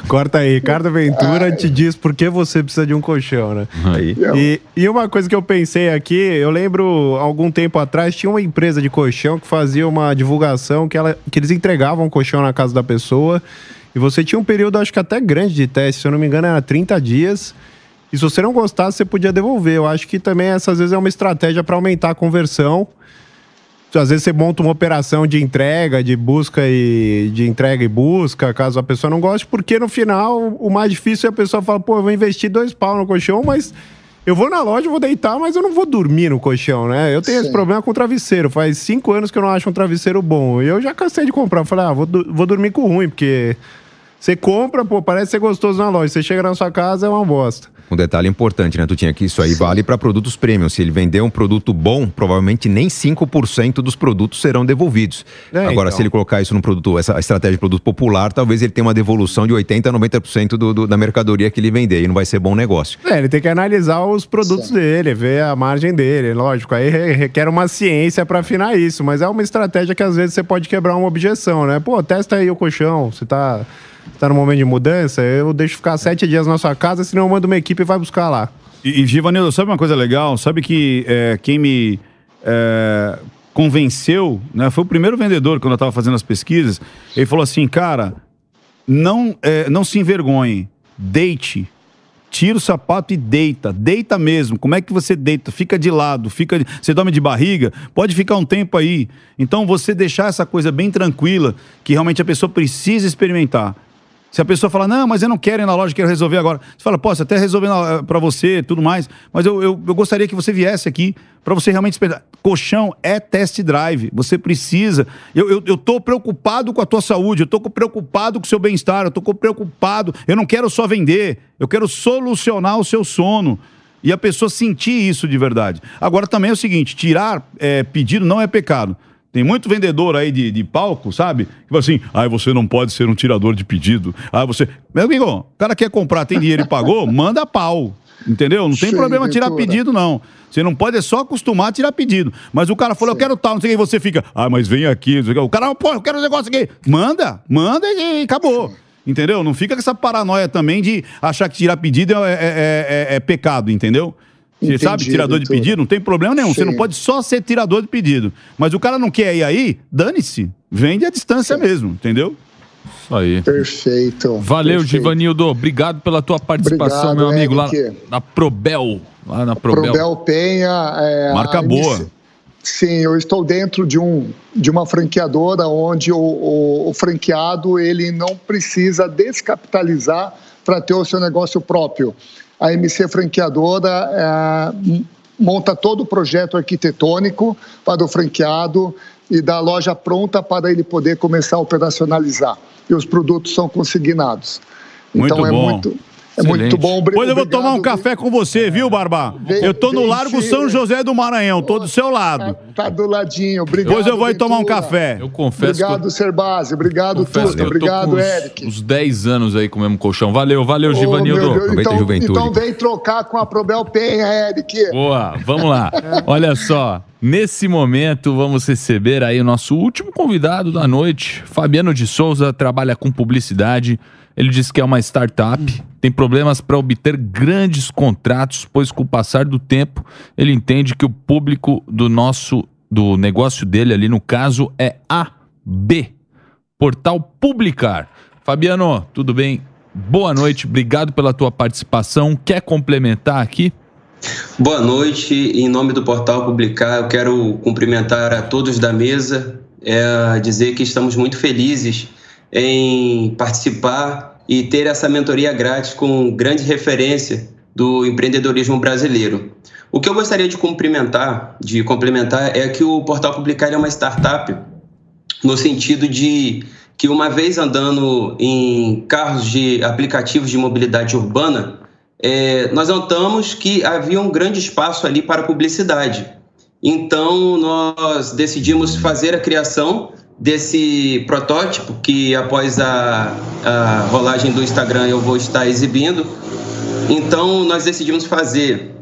Corta aí, Ricardo Ventura te diz por que você precisa de um colchão, né? Aí. E, e uma coisa que eu pensei aqui, eu lembro algum tempo atrás, tinha uma empresa de colchão que fazia uma divulgação que, ela, que eles entregavam um colchão na casa da pessoa, e você tinha um período, acho que até grande de teste, se eu não me engano era trinta dias, e se você não gostasse, você podia devolver. Eu acho que também essas vezes é uma estratégia para aumentar a conversão. Às vezes você monta uma operação de entrega, de busca e de entrega e busca, caso a pessoa não goste, porque no final o mais difícil é a pessoa falar, pô, eu vou investir dois pau no colchão, mas eu vou na loja, vou deitar, mas eu não vou dormir no colchão, né? Eu tenho Sim. esse problema com o travesseiro, faz cinco anos que eu não acho um travesseiro bom. E eu já cansei de comprar, eu falei, ah, vou, vou dormir com o ruim, porque você compra, pô, parece ser gostoso na loja, você chega na sua casa, é uma bosta. Um detalhe importante, né, Tutinha, que isso aí Sim. vale para produtos premium. Se ele vender um produto bom, provavelmente nem cinco por cento dos produtos serão devolvidos. É, Agora, então. se ele colocar isso num produto, essa estratégia de produto popular, talvez ele tenha uma devolução de oitenta a noventa por cento do, do, da mercadoria que ele vender, e não vai ser bom negócio. É, ele tem que analisar os produtos Sim. dele, ver a margem dele, lógico. Aí requer uma ciência para afinar isso, mas é uma estratégia que às vezes você pode quebrar uma objeção, né? Pô, testa aí o colchão, você tá... Tá no momento de mudança, eu deixo ficar sete dias na sua casa, senão eu mando uma equipe e vai buscar lá. E, e Givanildo, sabe uma coisa legal? Sabe que é, quem me é, convenceu, né, foi o primeiro vendedor, quando eu tava fazendo as pesquisas, ele falou assim, cara, não, é, não se envergonhe, deite, tira o sapato e deita, deita mesmo. Como é que você deita? Fica de lado, fica de... você dorme de barriga, pode ficar um tempo aí. Então você deixar essa coisa bem tranquila, que realmente a pessoa precisa experimentar. Se a pessoa fala, não, mas eu não quero ir na loja, quero resolver agora. Você fala, posso até resolver na, pra você, tudo mais. Mas eu, eu, eu gostaria que você viesse aqui pra você realmente experimentar. Colchão é test drive. Você precisa. Eu, eu, eu tô preocupado com a tua saúde. Eu tô preocupado com o seu bem-estar. Eu tô preocupado. Eu não quero só vender. Eu quero solucionar o seu sono. E a pessoa sentir isso de verdade. Agora também é o seguinte, tirar é, pedido não é pecado. Tem muito vendedor aí de, de palco, sabe? Que fala assim, ah, você não pode ser um tirador de pedido. Ah, você... Meu amigo, o cara quer comprar, tem dinheiro e pagou, manda pau. Entendeu? Não tem Sim, problema tirar Ventura. pedido, não. Você não pode é só acostumar a tirar pedido. Mas o cara falou, Sim. eu quero tal, não sei o que, você fica, ah, mas vem aqui, não sei o que. O cara, pô, eu quero um negócio aqui. Manda, manda e acabou. Sim. Entendeu? Não fica com essa paranoia também de achar que tirar pedido é, é, é, é pecado, entendeu? Você Entendi, sabe, tirador de pedido, não tem problema nenhum. Sim. Você não pode só ser tirador de pedido. Mas o cara não quer ir aí, dane-se. Vende à distância Sim. mesmo, entendeu? Isso aí. Perfeito. Valeu, Perfeito. Givanildo. Obrigado pela tua participação, Obrigado, meu amigo, Eric. lá na Probel. Lá na Probel. Probel Penha. É, Marca boa. M C... Sim, eu estou dentro de, um, de uma franqueadora onde o, o, o franqueado ele não precisa descapitalizar para ter o seu negócio próprio. A M C Franqueadora é, monta todo o projeto arquitetônico para o franqueado e dá a loja pronta para ele poder começar a operacionalizar. E os produtos são consignados. Muito então, bom. É muito, é muito bom. Pois eu vou tomar um café com você, viu, Barbá? Eu estou no Largo São José do Maranhão, estou do seu lado. Tá do ladinho, obrigado. Pois eu vou ir tomar um café. Eu confesso. Obrigado, Cerbasi. Obrigado, Tuta. Obrigado, Eric. Uns dez anos aí com o mesmo colchão. Valeu, valeu, Givanildo. Então, então vem trocar com a Probel Penha, Eric. Boa, vamos lá. Olha só. Nesse momento, vamos receber aí o nosso último convidado da noite. Fabiano de Souza trabalha com publicidade. Ele diz que é uma startup, tem problemas para obter grandes contratos, pois com o passar do tempo, ele entende que o público do nosso, do negócio dele ali, no caso, é A B, Portal Publicar. Fabiano, tudo bem? Boa noite, obrigado pela tua participação. Quer complementar aqui? Boa noite, em nome do Portal Publicar, eu quero cumprimentar a todos da mesa, é, dizer que estamos muito felizes em participar e ter essa mentoria grátis com grande referência do empreendedorismo brasileiro. O que eu gostaria de cumprimentar, de complementar, é que o Portal Publicar é uma startup no sentido de que, uma vez andando em carros de aplicativos de mobilidade urbana, é, nós notamos que havia um grande espaço ali para publicidade. Então, nós decidimos fazer a criação desse protótipo que, após a, a rolagem do Instagram, eu vou estar exibindo. Então, nós decidimos fazer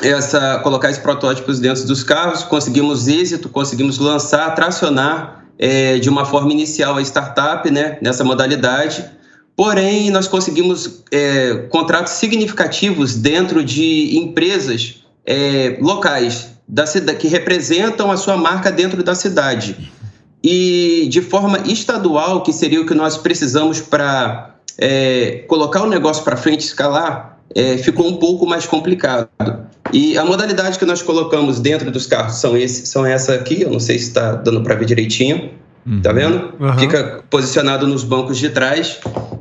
essa, colocar esses protótipos dentro dos carros, conseguimos êxito, conseguimos lançar, tracionar é, de uma forma inicial a startup, né, nessa modalidade. Porém, nós conseguimos é, contratos significativos dentro de empresas é, locais da cidade, que representam a sua marca dentro da cidade. E de forma estadual, que seria o que nós precisamos para é, colocar o negócio para frente, escalar, é, ficou um pouco mais complicado. E a modalidade que nós colocamos dentro dos carros são, esse, são essa aqui, eu não sei se está dando para ver direitinho, hum. Tá vendo? Uhum. Fica posicionado nos bancos de trás.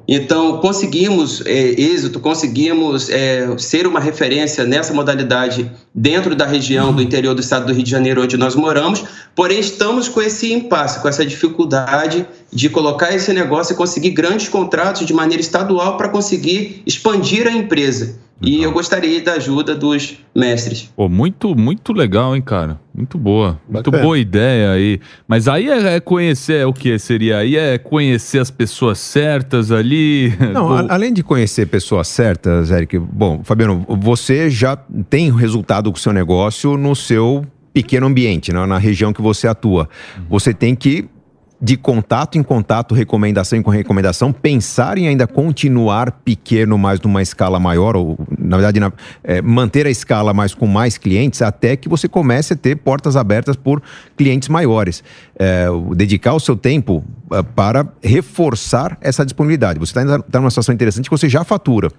Então, conseguimos é, êxito, conseguimos é, ser uma referência nessa modalidade dentro da região do interior do estado do Rio de Janeiro, onde nós moramos, porém estamos com esse impasse, com essa dificuldade de colocar esse negócio e conseguir grandes contratos de maneira estadual para conseguir expandir a empresa. Legal. E eu gostaria da ajuda dos mestres. Pô, muito, muito legal, hein, cara? Muito boa. Muito Bacana. Boa ideia aí. Mas aí é conhecer o que seria? Aí é conhecer as pessoas certas ali? Não, a, além de conhecer pessoas certas, Eric, bom, Fabiano, você já tem resultado com o seu negócio no seu pequeno ambiente, né, na região que você atua. Uhum. Você tem que, de contato em contato, recomendação em recomendação, pensar em ainda continuar pequeno, mas numa escala maior, ou na verdade na, é, manter a escala, mas com mais clientes, até que você comece a ter portas abertas por clientes maiores. É, dedicar o seu tempo é, para reforçar essa disponibilidade. Você está tá numa situação interessante que você já fatura.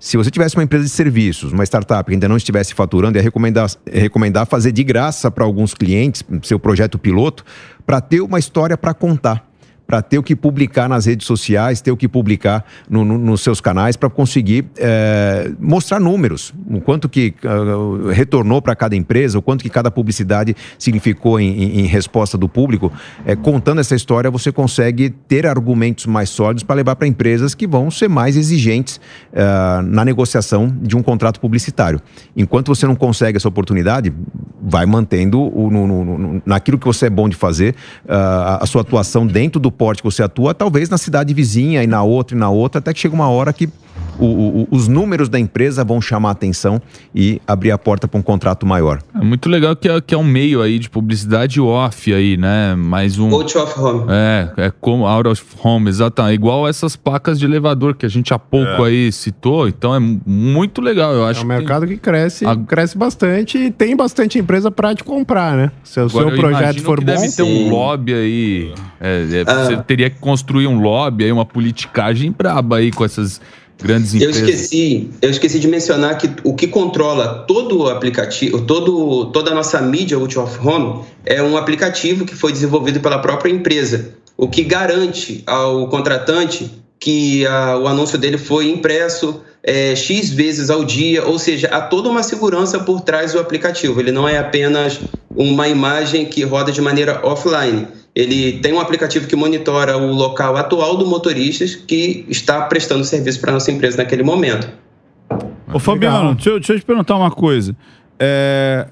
Se você tivesse uma empresa de serviços, uma startup que ainda não estivesse faturando, ia recomendar, ia recomendar fazer de graça para alguns clientes, seu projeto piloto, para ter uma história para contar, para ter o que publicar nas redes sociais, ter o que publicar no, no, nos seus canais, para conseguir é, mostrar números, o quanto que uh, retornou para cada empresa, o quanto que cada publicidade significou em, em, em resposta do público. É, contando essa história, você consegue ter argumentos mais sólidos para levar para empresas que vão ser mais exigentes uh, na negociação de um contrato publicitário. Enquanto você não consegue essa oportunidade, vai mantendo o, no, no, no, naquilo que você é bom de fazer, uh, a, a sua atuação dentro do porte que você atua, talvez na cidade vizinha e na outra e na outra, até que chega uma hora que o, o, os números da empresa vão chamar a atenção e abrir a porta para um contrato maior. É muito legal que é, que é um meio aí de publicidade off aí, né? Mais um... Out of home. É, é como out of home, exatamente. Igual essas placas de elevador que a gente há pouco é. aí citou, então é muito legal, eu acho. É um mercado que, tem... que cresce, a... cresce bastante e tem bastante empresa para te comprar, né? Se o seu projeto for bom... Deve ter um lobby aí, é, é, ah. você teria que construir um lobby aí, uma politicagem braba aí com essas... grandes empresas. Eu esqueci, eu esqueci de mencionar que o que controla todo o aplicativo, todo, toda a nossa mídia out of home é um aplicativo que foi desenvolvido pela própria empresa, o que garante ao contratante que a, o anúncio dele foi impresso é, X vezes ao dia, ou seja, há toda uma segurança por trás do aplicativo, ele não é apenas uma imagem que roda de maneira offline. Ele tem um aplicativo que monitora o local atual do motorista que está prestando serviço para a nossa empresa naquele momento. Ô Fabiano, deixa eu, deixa eu te perguntar uma coisa. É,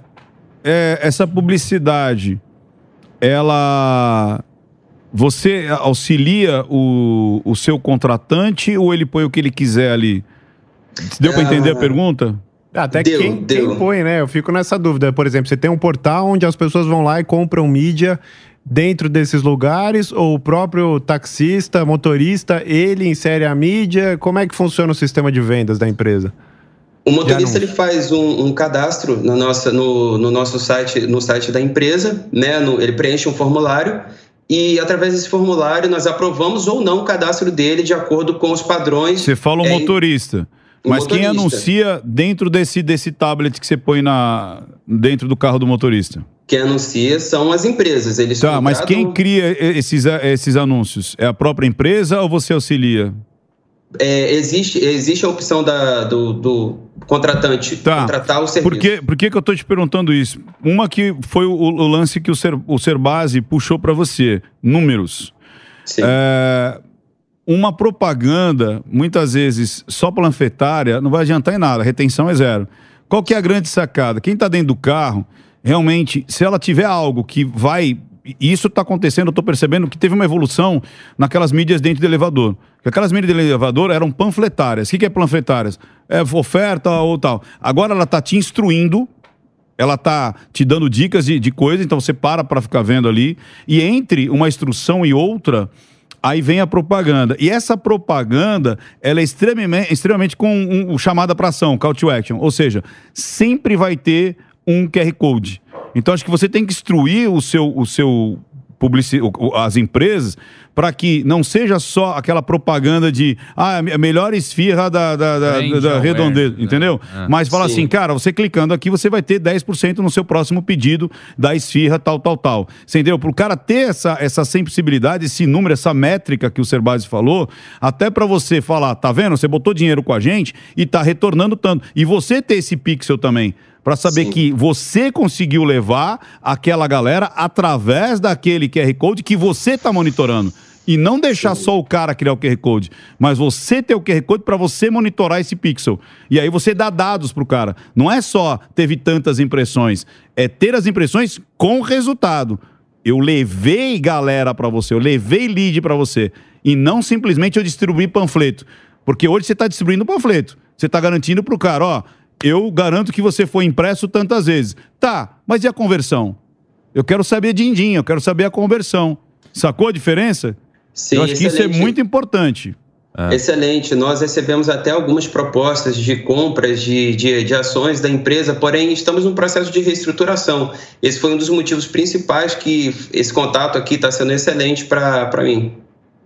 é, essa publicidade, ela... Você auxilia o, o seu contratante ou ele põe o que ele quiser ali? Deu para entender a pergunta? Até deu, quem, deu. quem põe, né? Eu fico nessa dúvida. Por exemplo, você tem um portal onde as pessoas vão lá e compram mídia dentro desses lugares, ou o próprio taxista, motorista, ele insere a mídia? Como é que funciona o sistema de vendas da empresa? O motorista ele faz um, um cadastro na nossa, no, no nosso site, no site da empresa, né? No, ele preenche um formulário e através desse formulário nós aprovamos ou não o cadastro dele de acordo com os padrões. Você fala o é, motorista, o mas motorista. Quem anuncia dentro desse, desse tablet que você põe na, dentro do carro do motorista? Quem anuncia são as empresas. Eles tá, contratam... Mas quem cria esses, esses anúncios? É a própria empresa ou você auxilia? É, existe, existe a opção da, do, do contratante tá. contratar o serviço. Por que, por que que eu estou te perguntando isso? Uma que foi o, o lance que o, Cer, o Cerbasi puxou para você, números. Sim. É, uma propaganda, muitas vezes, só panfletária, não vai adiantar em nada, a retenção é zero. Qual que é a grande sacada? Quem está dentro do carro, realmente, se ela tiver algo que vai... Isso está acontecendo, eu estou percebendo que teve uma evolução naquelas mídias dentro do elevador. Aquelas mídias de elevador eram panfletárias. O que, que é panfletárias? É oferta ou tal. Agora ela está te instruindo, ela está te dando dicas de, de coisa, então você para para ficar vendo ali. E entre uma instrução e outra, aí vem a propaganda. E essa propaganda, ela é extremamente, extremamente com um, um, chamada para ação, call to action. Ou seja, sempre vai ter um Q R Code. Então acho que você tem que instruir o seu, o seu publici... as empresas para que não seja só aquela propaganda de ah, a melhor esfirra da, da, da, da, da redondeza, entendeu? Ah, mas fala sim. assim, cara, você clicando aqui, você vai ter dez por cento no seu próximo pedido da esfirra tal, tal, tal. Entendeu? Para o cara ter essa, essa sensibilidade, esse número, essa métrica que o Cerbasi falou, até para você falar, tá vendo? Você botou dinheiro com a gente e tá retornando tanto. E você ter esse pixel também. Para saber Sim. que você conseguiu levar aquela galera através daquele Q R Code que você está monitorando. E não deixar Sim. só o cara criar o Q R Code, mas você ter o Q R Code para você monitorar esse pixel. E aí você dá dados para o cara. Não é só teve tantas impressões, é ter as impressões com resultado. Eu levei galera para você, eu levei lead para você. E não simplesmente eu distribuí panfleto. Porque hoje você está distribuindo panfleto. Você está garantindo para o cara, ó... Eu garanto que você foi impresso tantas vezes. Tá, mas e a conversão? Eu quero saber din-din, eu quero saber a conversão. Sacou a diferença? Sim, eu acho excelente. Que isso é muito importante. É. Excelente. Nós recebemos até algumas propostas de compras de, de, de ações da empresa, porém estamos num processo de reestruturação. Esse foi um dos motivos principais que esse contato aqui está sendo excelente para mim.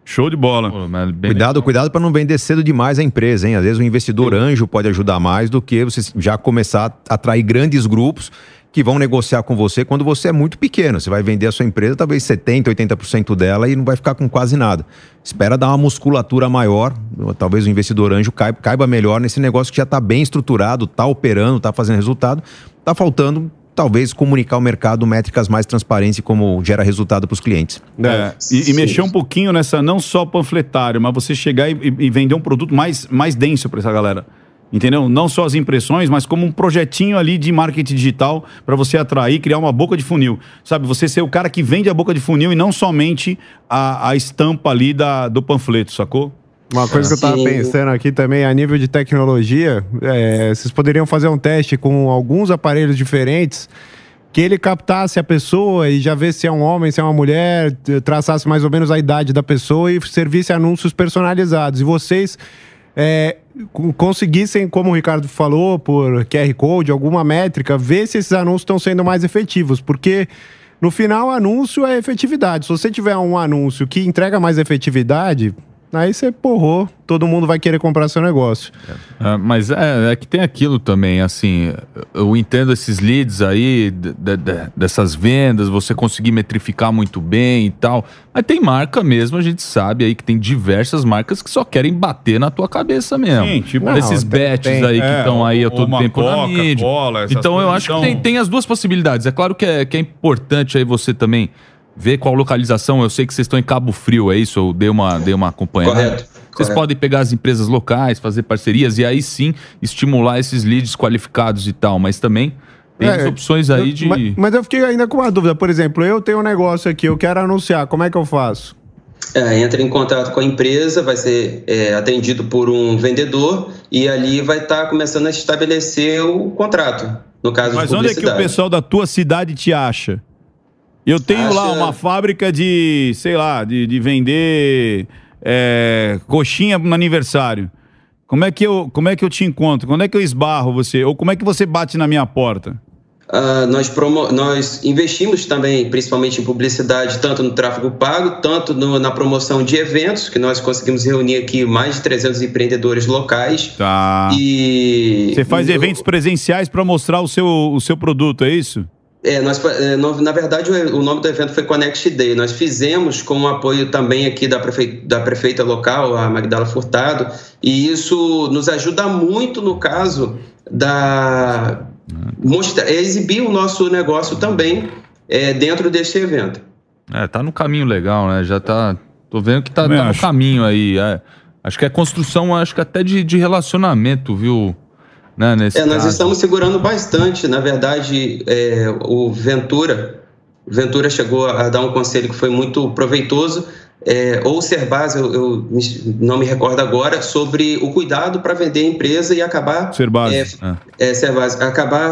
Show de bola. Pô, cuidado, legal. cuidado para não vender cedo demais a empresa, hein? Às vezes o investidor Sim. anjo pode ajudar mais do que você já começar a atrair grandes grupos que vão negociar com você quando você é muito pequeno. Você vai vender a sua empresa, talvez setenta por cento, oitenta por cento dela e não vai ficar com quase nada. Espera dar uma musculatura maior, talvez o investidor anjo caiba, caiba melhor nesse negócio que já está bem estruturado, está operando, está fazendo resultado, está faltando... talvez comunicar ao mercado métricas mais transparentes e como gera resultado para os clientes. É, e, e mexer um pouquinho nessa, não só panfletário, mas você chegar e, e vender um produto mais, mais denso para essa galera. Entendeu? Não só as impressões, mas como um projetinho ali de marketing digital para você atrair, criar uma boca de funil. Sabe, você ser o cara que vende a boca de funil e não somente a, a estampa ali da, do panfleto, sacou? Uma coisa que eu estava pensando aqui também, a nível de tecnologia, é, vocês poderiam fazer um teste com alguns aparelhos diferentes, que ele captasse a pessoa e já vê se é um homem, se é uma mulher, traçasse mais ou menos a idade da pessoa e servisse anúncios personalizados. E vocês é, conseguissem, como o Ricardo falou, por Q R Code, alguma métrica, ver se esses anúncios estão sendo mais efetivos, porque... no final, o anúncio é efetividade. Se você tiver um anúncio que entrega mais efetividade... aí você porrou, todo mundo vai querer comprar seu negócio. É, mas é, é que tem aquilo também, assim, eu entendo esses leads aí, de, de, dessas vendas, você conseguir metrificar muito bem e tal, mas tem marca mesmo, a gente sabe aí que tem diversas marcas que só querem bater na tua cabeça mesmo. Sim, tipo, não, esses tem, bets tem, aí é, que estão aí a todo tempo coca, na mídia. Cola, então eu acho são... que tem, tem as duas possibilidades. É claro que é, que é importante aí você também... ver qual localização, eu sei que vocês estão em Cabo Frio, é isso? Eu dei uma, dei uma acompanhada. Correto. Vocês correto. podem pegar as empresas locais, fazer parcerias e aí sim estimular esses leads qualificados e tal, mas também tem é, as opções aí eu, de... Mas, mas eu fiquei ainda com uma dúvida, por exemplo, eu tenho um negócio aqui, eu quero anunciar, como é que eu faço? É, entra em contato com a empresa, vai ser é, atendido por um vendedor e ali vai estar tá começando a estabelecer o contrato, no caso Mas de publicidade. Mas onde é que o pessoal da tua cidade te acha? Eu tenho acha... lá uma fábrica de, sei lá, de, de vender é, coxinha no aniversário. Como é que eu, como é que eu te encontro? Quando é que eu esbarro você? Ou como é que você bate na minha porta? Uh, nós, promo- nós investimos também, principalmente em publicidade, tanto no tráfego pago, tanto no, na promoção de eventos, que nós conseguimos reunir aqui mais de trezentos empreendedores locais. Tá. E... Você faz no... eventos presenciais para mostrar o seu, o seu produto, é isso? É, nós, na verdade, o nome do evento foi Connect Day. Nós fizemos com o apoio também aqui da prefeita, da prefeita local, a Magdala Furtado, e isso nos ajuda muito no caso da... Mostra, exibir o nosso negócio também é, dentro deste evento. É, tá no caminho legal, né? Já tá... Tô vendo que tá, tá no caminho aí. É, acho que é construção, acho que até de, de relacionamento, viu? Né, nesse é, nós estamos segurando bastante. Na verdade, é, o Ventura, Ventura chegou a dar um conselho que foi muito proveitoso, é, ou o Cerbasi, eu, eu não me recordo agora, sobre o cuidado para vender a empresa e acabar Cerbasi, é, ah. é, Cerbasi, acabar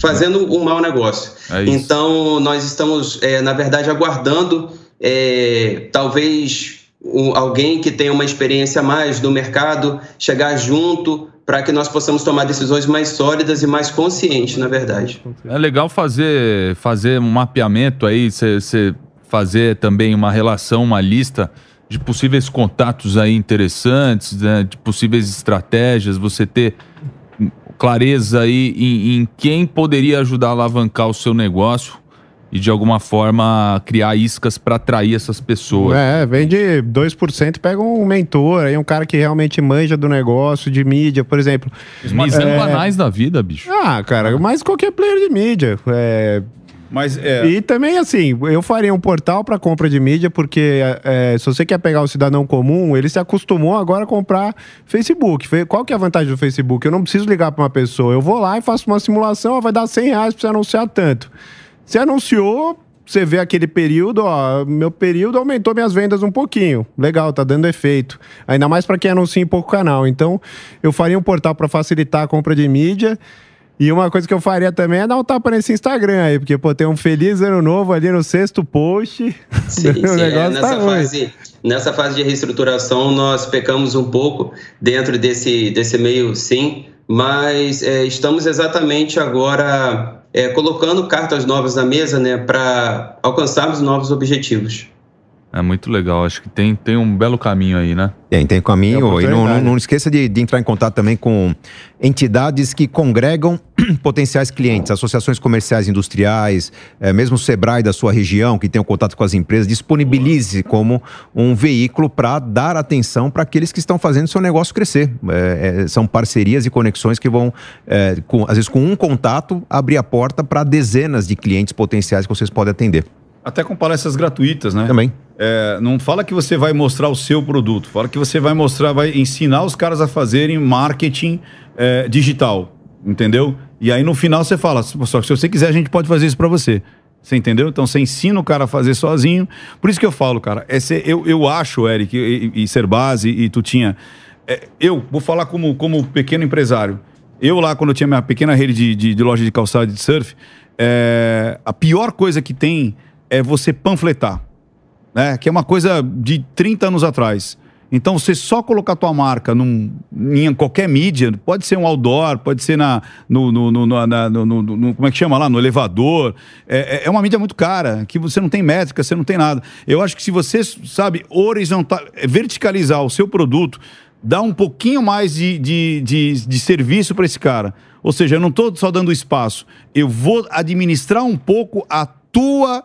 fazendo é. um mau negócio. É então, nós estamos, é, na verdade, aguardando é, talvez um, alguém que tenha uma experiência a mais no mercado chegar junto para que nós possamos tomar decisões mais sólidas e mais conscientes, na verdade. É legal fazer, fazer um mapeamento aí, você... Cê... fazer também uma relação, uma lista de possíveis contatos aí interessantes, né, de possíveis estratégias, você ter clareza aí em, em quem poderia ajudar a alavancar o seu negócio e de alguma forma criar iscas para atrair essas pessoas. É, vende dois por cento, pega um mentor, aí um cara que realmente manja do negócio, de mídia, por exemplo. Mas é... é banais da vida, bicho. Ah, cara, mas qualquer player de mídia, é... Mas, é... E também assim, eu faria um portal para compra de mídia, porque é, se você quer pegar o cidadão comum, ele se acostumou agora a comprar Facebook. Qual que é a vantagem do Facebook? Eu não preciso ligar para uma pessoa, eu vou lá e faço uma simulação, ó, vai dar cem reais para você anunciar tanto. Você anunciou, você vê aquele período, ó, meu período aumentou minhas vendas um pouquinho. Legal, tá dando efeito. Ainda mais para quem anuncia em pouco canal. Então, eu faria um portal para facilitar a compra de mídia. E uma coisa que eu faria também é dar um tapa nesse Instagram aí, porque, pô, tem um feliz ano novo ali no sexto post. Sim, sim, é, nessa, tá fase, nessa fase de reestruturação nós pecamos um pouco dentro desse, desse meio, sim, mas é, estamos exatamente agora é, colocando cartas novas na mesa, né, para alcançarmos novos objetivos. É muito legal, acho que tem, tem um belo caminho aí, né? Tem, tem caminho, e não, não, não esqueça de, de entrar em contato também com entidades que congregam potenciais clientes, associações comerciais industriais, é, mesmo o Sebrae da sua região, que tem um contato com as empresas, disponibilize como um veículo para dar atenção para aqueles que estão fazendo seu negócio crescer. É, é, são parcerias e conexões que vão, é, com, às vezes com um contato, abrir a porta para dezenas de clientes potenciais que vocês podem atender. Até com palestras gratuitas, né? Também. É, não fala que você vai mostrar o seu produto, fala que você vai mostrar, vai ensinar os caras a fazerem marketing é, digital, entendeu? E aí no final você fala, só que se você quiser a gente pode fazer isso pra você, você entendeu? Então você ensina o cara a fazer sozinho. Por isso que eu falo, cara, esse, eu, eu acho, Eric, e, e Cerbasi e Tutinha, é, eu vou falar como, como pequeno empresário, eu lá quando eu tinha minha pequena rede de, de, de loja de calçado e de surf, é, a pior coisa que tem é você panfletar, né? Que é uma coisa de trinta anos atrás. Então, você só colocar tua marca num, em qualquer mídia, pode ser um outdoor, pode ser na, no, no, no, na, no, no, no... Como é que chama lá? No elevador. É, é uma mídia muito cara, que você não tem métrica, você não tem nada. Eu acho que se você, sabe, horizontal, verticalizar o seu produto, dá um pouquinho mais de, de, de, de serviço para esse cara. Ou seja, eu não estou só dando espaço. Eu vou administrar um pouco a tua...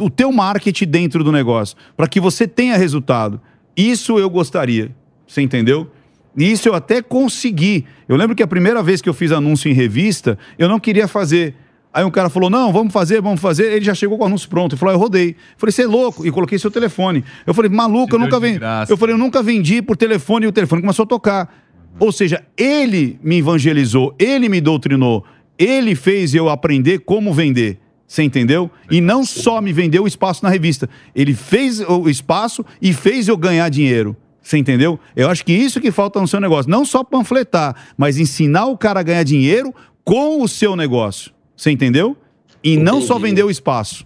o teu marketing dentro do negócio, para que você tenha resultado. Isso eu gostaria, você entendeu? Isso eu até consegui. Eu lembro que a primeira vez que eu fiz anúncio em revista, eu não queria fazer. Aí um cara falou, não, vamos fazer, vamos fazer. Ele já chegou com o anúncio pronto. Ele falou, ah, eu rodei. Eu falei, você é louco? E coloquei seu telefone. Eu falei, maluco, eu nunca vendi. Eu falei, eu nunca vendi por telefone, e o telefone começou a tocar. Ou seja, ele me evangelizou, ele me doutrinou, ele fez eu aprender como vender. Você entendeu? E não só me vendeu o espaço na revista. Ele fez o espaço e fez eu ganhar dinheiro. Você entendeu? Eu acho que isso que falta no seu negócio. Não só panfletar, mas ensinar o cara a ganhar dinheiro com o seu negócio. Você entendeu? E Entendi. Não só vender o espaço.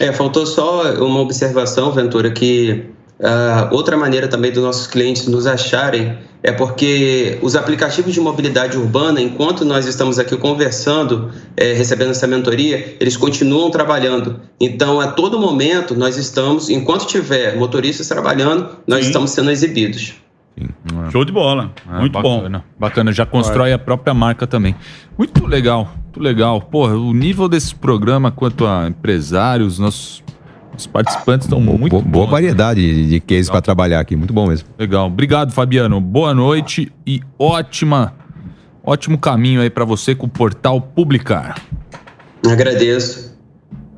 É, faltou só uma observação, Ventura, que uh, outra maneira também dos nossos clientes nos acharem é porque os aplicativos de mobilidade urbana, enquanto nós estamos aqui conversando, é, recebendo essa mentoria, eles continuam trabalhando. Então, a todo momento, nós estamos, enquanto tiver motoristas trabalhando, nós Sim. estamos sendo exibidos. É. Show de bola. É, muito bacana. bom. Bacana, já constrói é. a própria marca também. Muito legal, muito legal. Porra, o nível desse programa quanto a empresários, nossos os participantes estão muito boa, bons. Boa variedade né? de cases para trabalhar aqui, muito bom mesmo. Legal, obrigado Fabiano, boa noite e ótima, ótimo caminho aí para você com o Portal Publicar. Agradeço.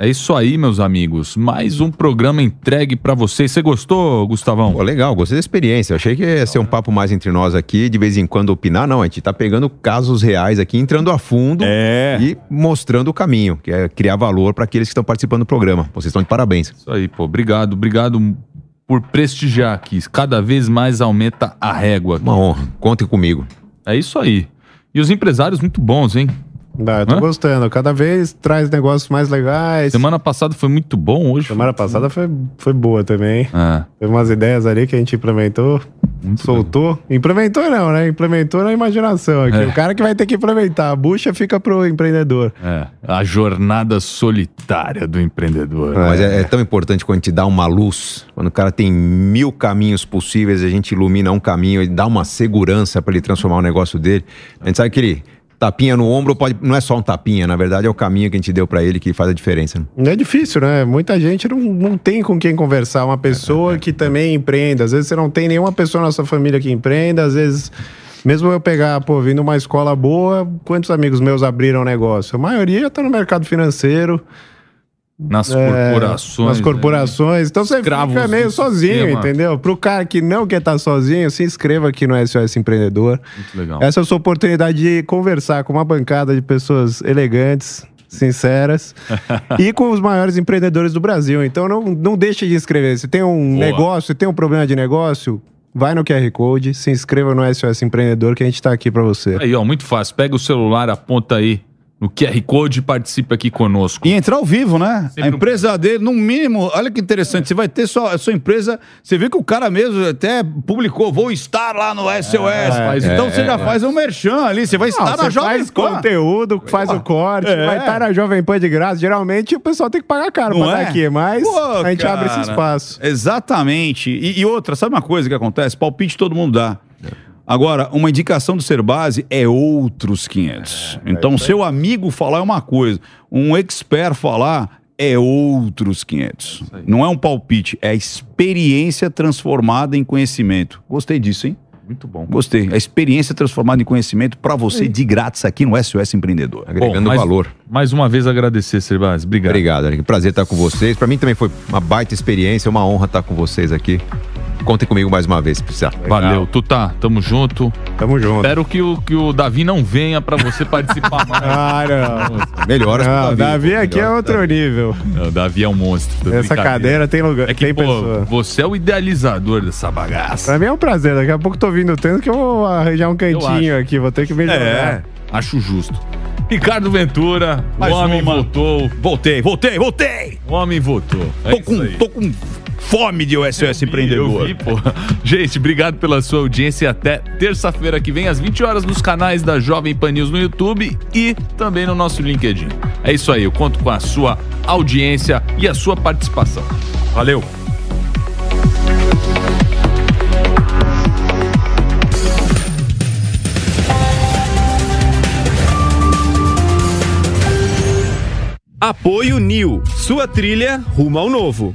É isso aí, meus amigos. Mais um programa entregue pra vocês. Você gostou, Gustavão? Pô, legal, gostei da experiência. Eu achei que ia ser um papo mais entre nós aqui, de vez em quando opinar. Não, a gente tá pegando casos reais aqui, entrando a fundo é. e mostrando o caminho, que é criar valor para aqueles que estão participando do programa. Vocês estão de parabéns. Isso aí, pô. Obrigado, obrigado por prestigiar aqui. Cada vez mais aumenta a régua. Aqui. Uma honra. Contem comigo. É isso aí. E os empresários muito bons, hein? Ah, eu tô Hã? gostando, cada vez traz negócios mais legais. Semana passada foi muito bom, hoje Semana foi... passada foi, foi boa também ah. Teve umas ideias ali que a gente implementou muito Soltou, bem. implementou não, né? Implementou na imaginação aqui. É. O cara que vai ter que implementar, a bucha fica pro empreendedor. É, a jornada solitária do empreendedor. É. Mas é, é tão importante quando a gente dá uma luz. Quando o cara tem mil caminhos possíveis, a gente ilumina um caminho e dá uma segurança pra ele transformar o negócio dele. A gente sabe que ele... Tapinha no ombro, pode, não é só um tapinha, na verdade é o caminho que a gente deu pra ele que faz a diferença. Né? É difícil, né? Muita gente não, não tem com quem conversar, uma pessoa é, é, é. que também empreenda. Às vezes você não tem nenhuma pessoa na sua família que empreenda, às vezes, mesmo eu pegar, pô, vindo uma escola boa, quantos amigos meus abriram negócio? A maioria tá no mercado financeiro. Nas é, corporações. Nas corporações. Né? Então você Escravos fica meio sozinho, sistema. entendeu? Pro cara que não quer estar sozinho, se inscreva aqui no S O S Empreendedor. Muito legal. Essa é a sua oportunidade de conversar com uma bancada de pessoas elegantes, sinceras e com os maiores empreendedores do Brasil. Então não, não deixe de inscrever. Se tem um Boa. negócio, se tem um problema de negócio... Vai no Q R Code, se inscreva no S O S Empreendedor que a gente tá aqui pra você. Aí, ó, muito fácil. Pega o celular, aponta aí no Q R Code e participe aqui conosco. E entrar ao vivo, né? Sempre a empresa um... dele, no mínimo, olha que interessante, é. você vai ter só a sua empresa, você vê que o cara mesmo até publicou, vou estar lá no S O S, é, mas, é, então é, você já é. faz um merchan ali, você vai Não, estar você na Jovem faz Pan. faz conteúdo, faz ah, o corte, é. vai estar na Jovem Pan de graça, geralmente o pessoal tem que pagar caro Não pra estar é? aqui, mas Pô, a gente cara. abre esse espaço. Exatamente. E, e outra, sabe uma coisa que acontece? Palpite todo mundo dá. É. Agora, uma indicação do Cerbasi é outros quinhentos. É, então, é seu amigo falar é uma coisa. Um expert falar é outros quinhentos. É Não é um palpite, é experiência transformada em conhecimento. Gostei disso, hein? Muito bom. Gostei. A experiência transformada em conhecimento para você Sim. de grátis aqui no S O S Empreendedor. Agregando bom, mais, valor. Mais uma vez agradecer, Cerbasi. Obrigado. Obrigado, Eric. Prazer estar com vocês. Para mim também foi uma baita experiência, uma honra estar com vocês aqui. Contem comigo mais uma vez, se precisar. Legal. Valeu, Tuta. Tamo junto. Tamo junto. Espero que o, que o Davi não venha pra você participar mais. Ah, não. Melhoras pro Davi. O Davi aqui é outro nível. Não, o Davi é um monstro. Essa cadeira tem lugar. É que, tem pô, pessoa. Você é o idealizador dessa bagaça. Pra mim é um prazer. Daqui a pouco tô vindo tanto que eu vou arranjar um cantinho aqui. Vou ter que melhorar. É, acho justo. Ricardo Ventura, mais o homem uma. voltou. Voltei, voltei, voltei. O homem voltou. É tô, com, tô com... Fome de S O S Empreendedor. Eu vi, pô. Gente, obrigado pela sua audiência e até terça-feira que vem às vinte horas nos canais da Jovem Pan News no YouTube e também no nosso LinkedIn. É isso aí, eu conto com a sua audiência e a sua participação. Valeu! Apoio Nil, sua trilha rumo ao novo.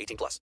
eighteen plus.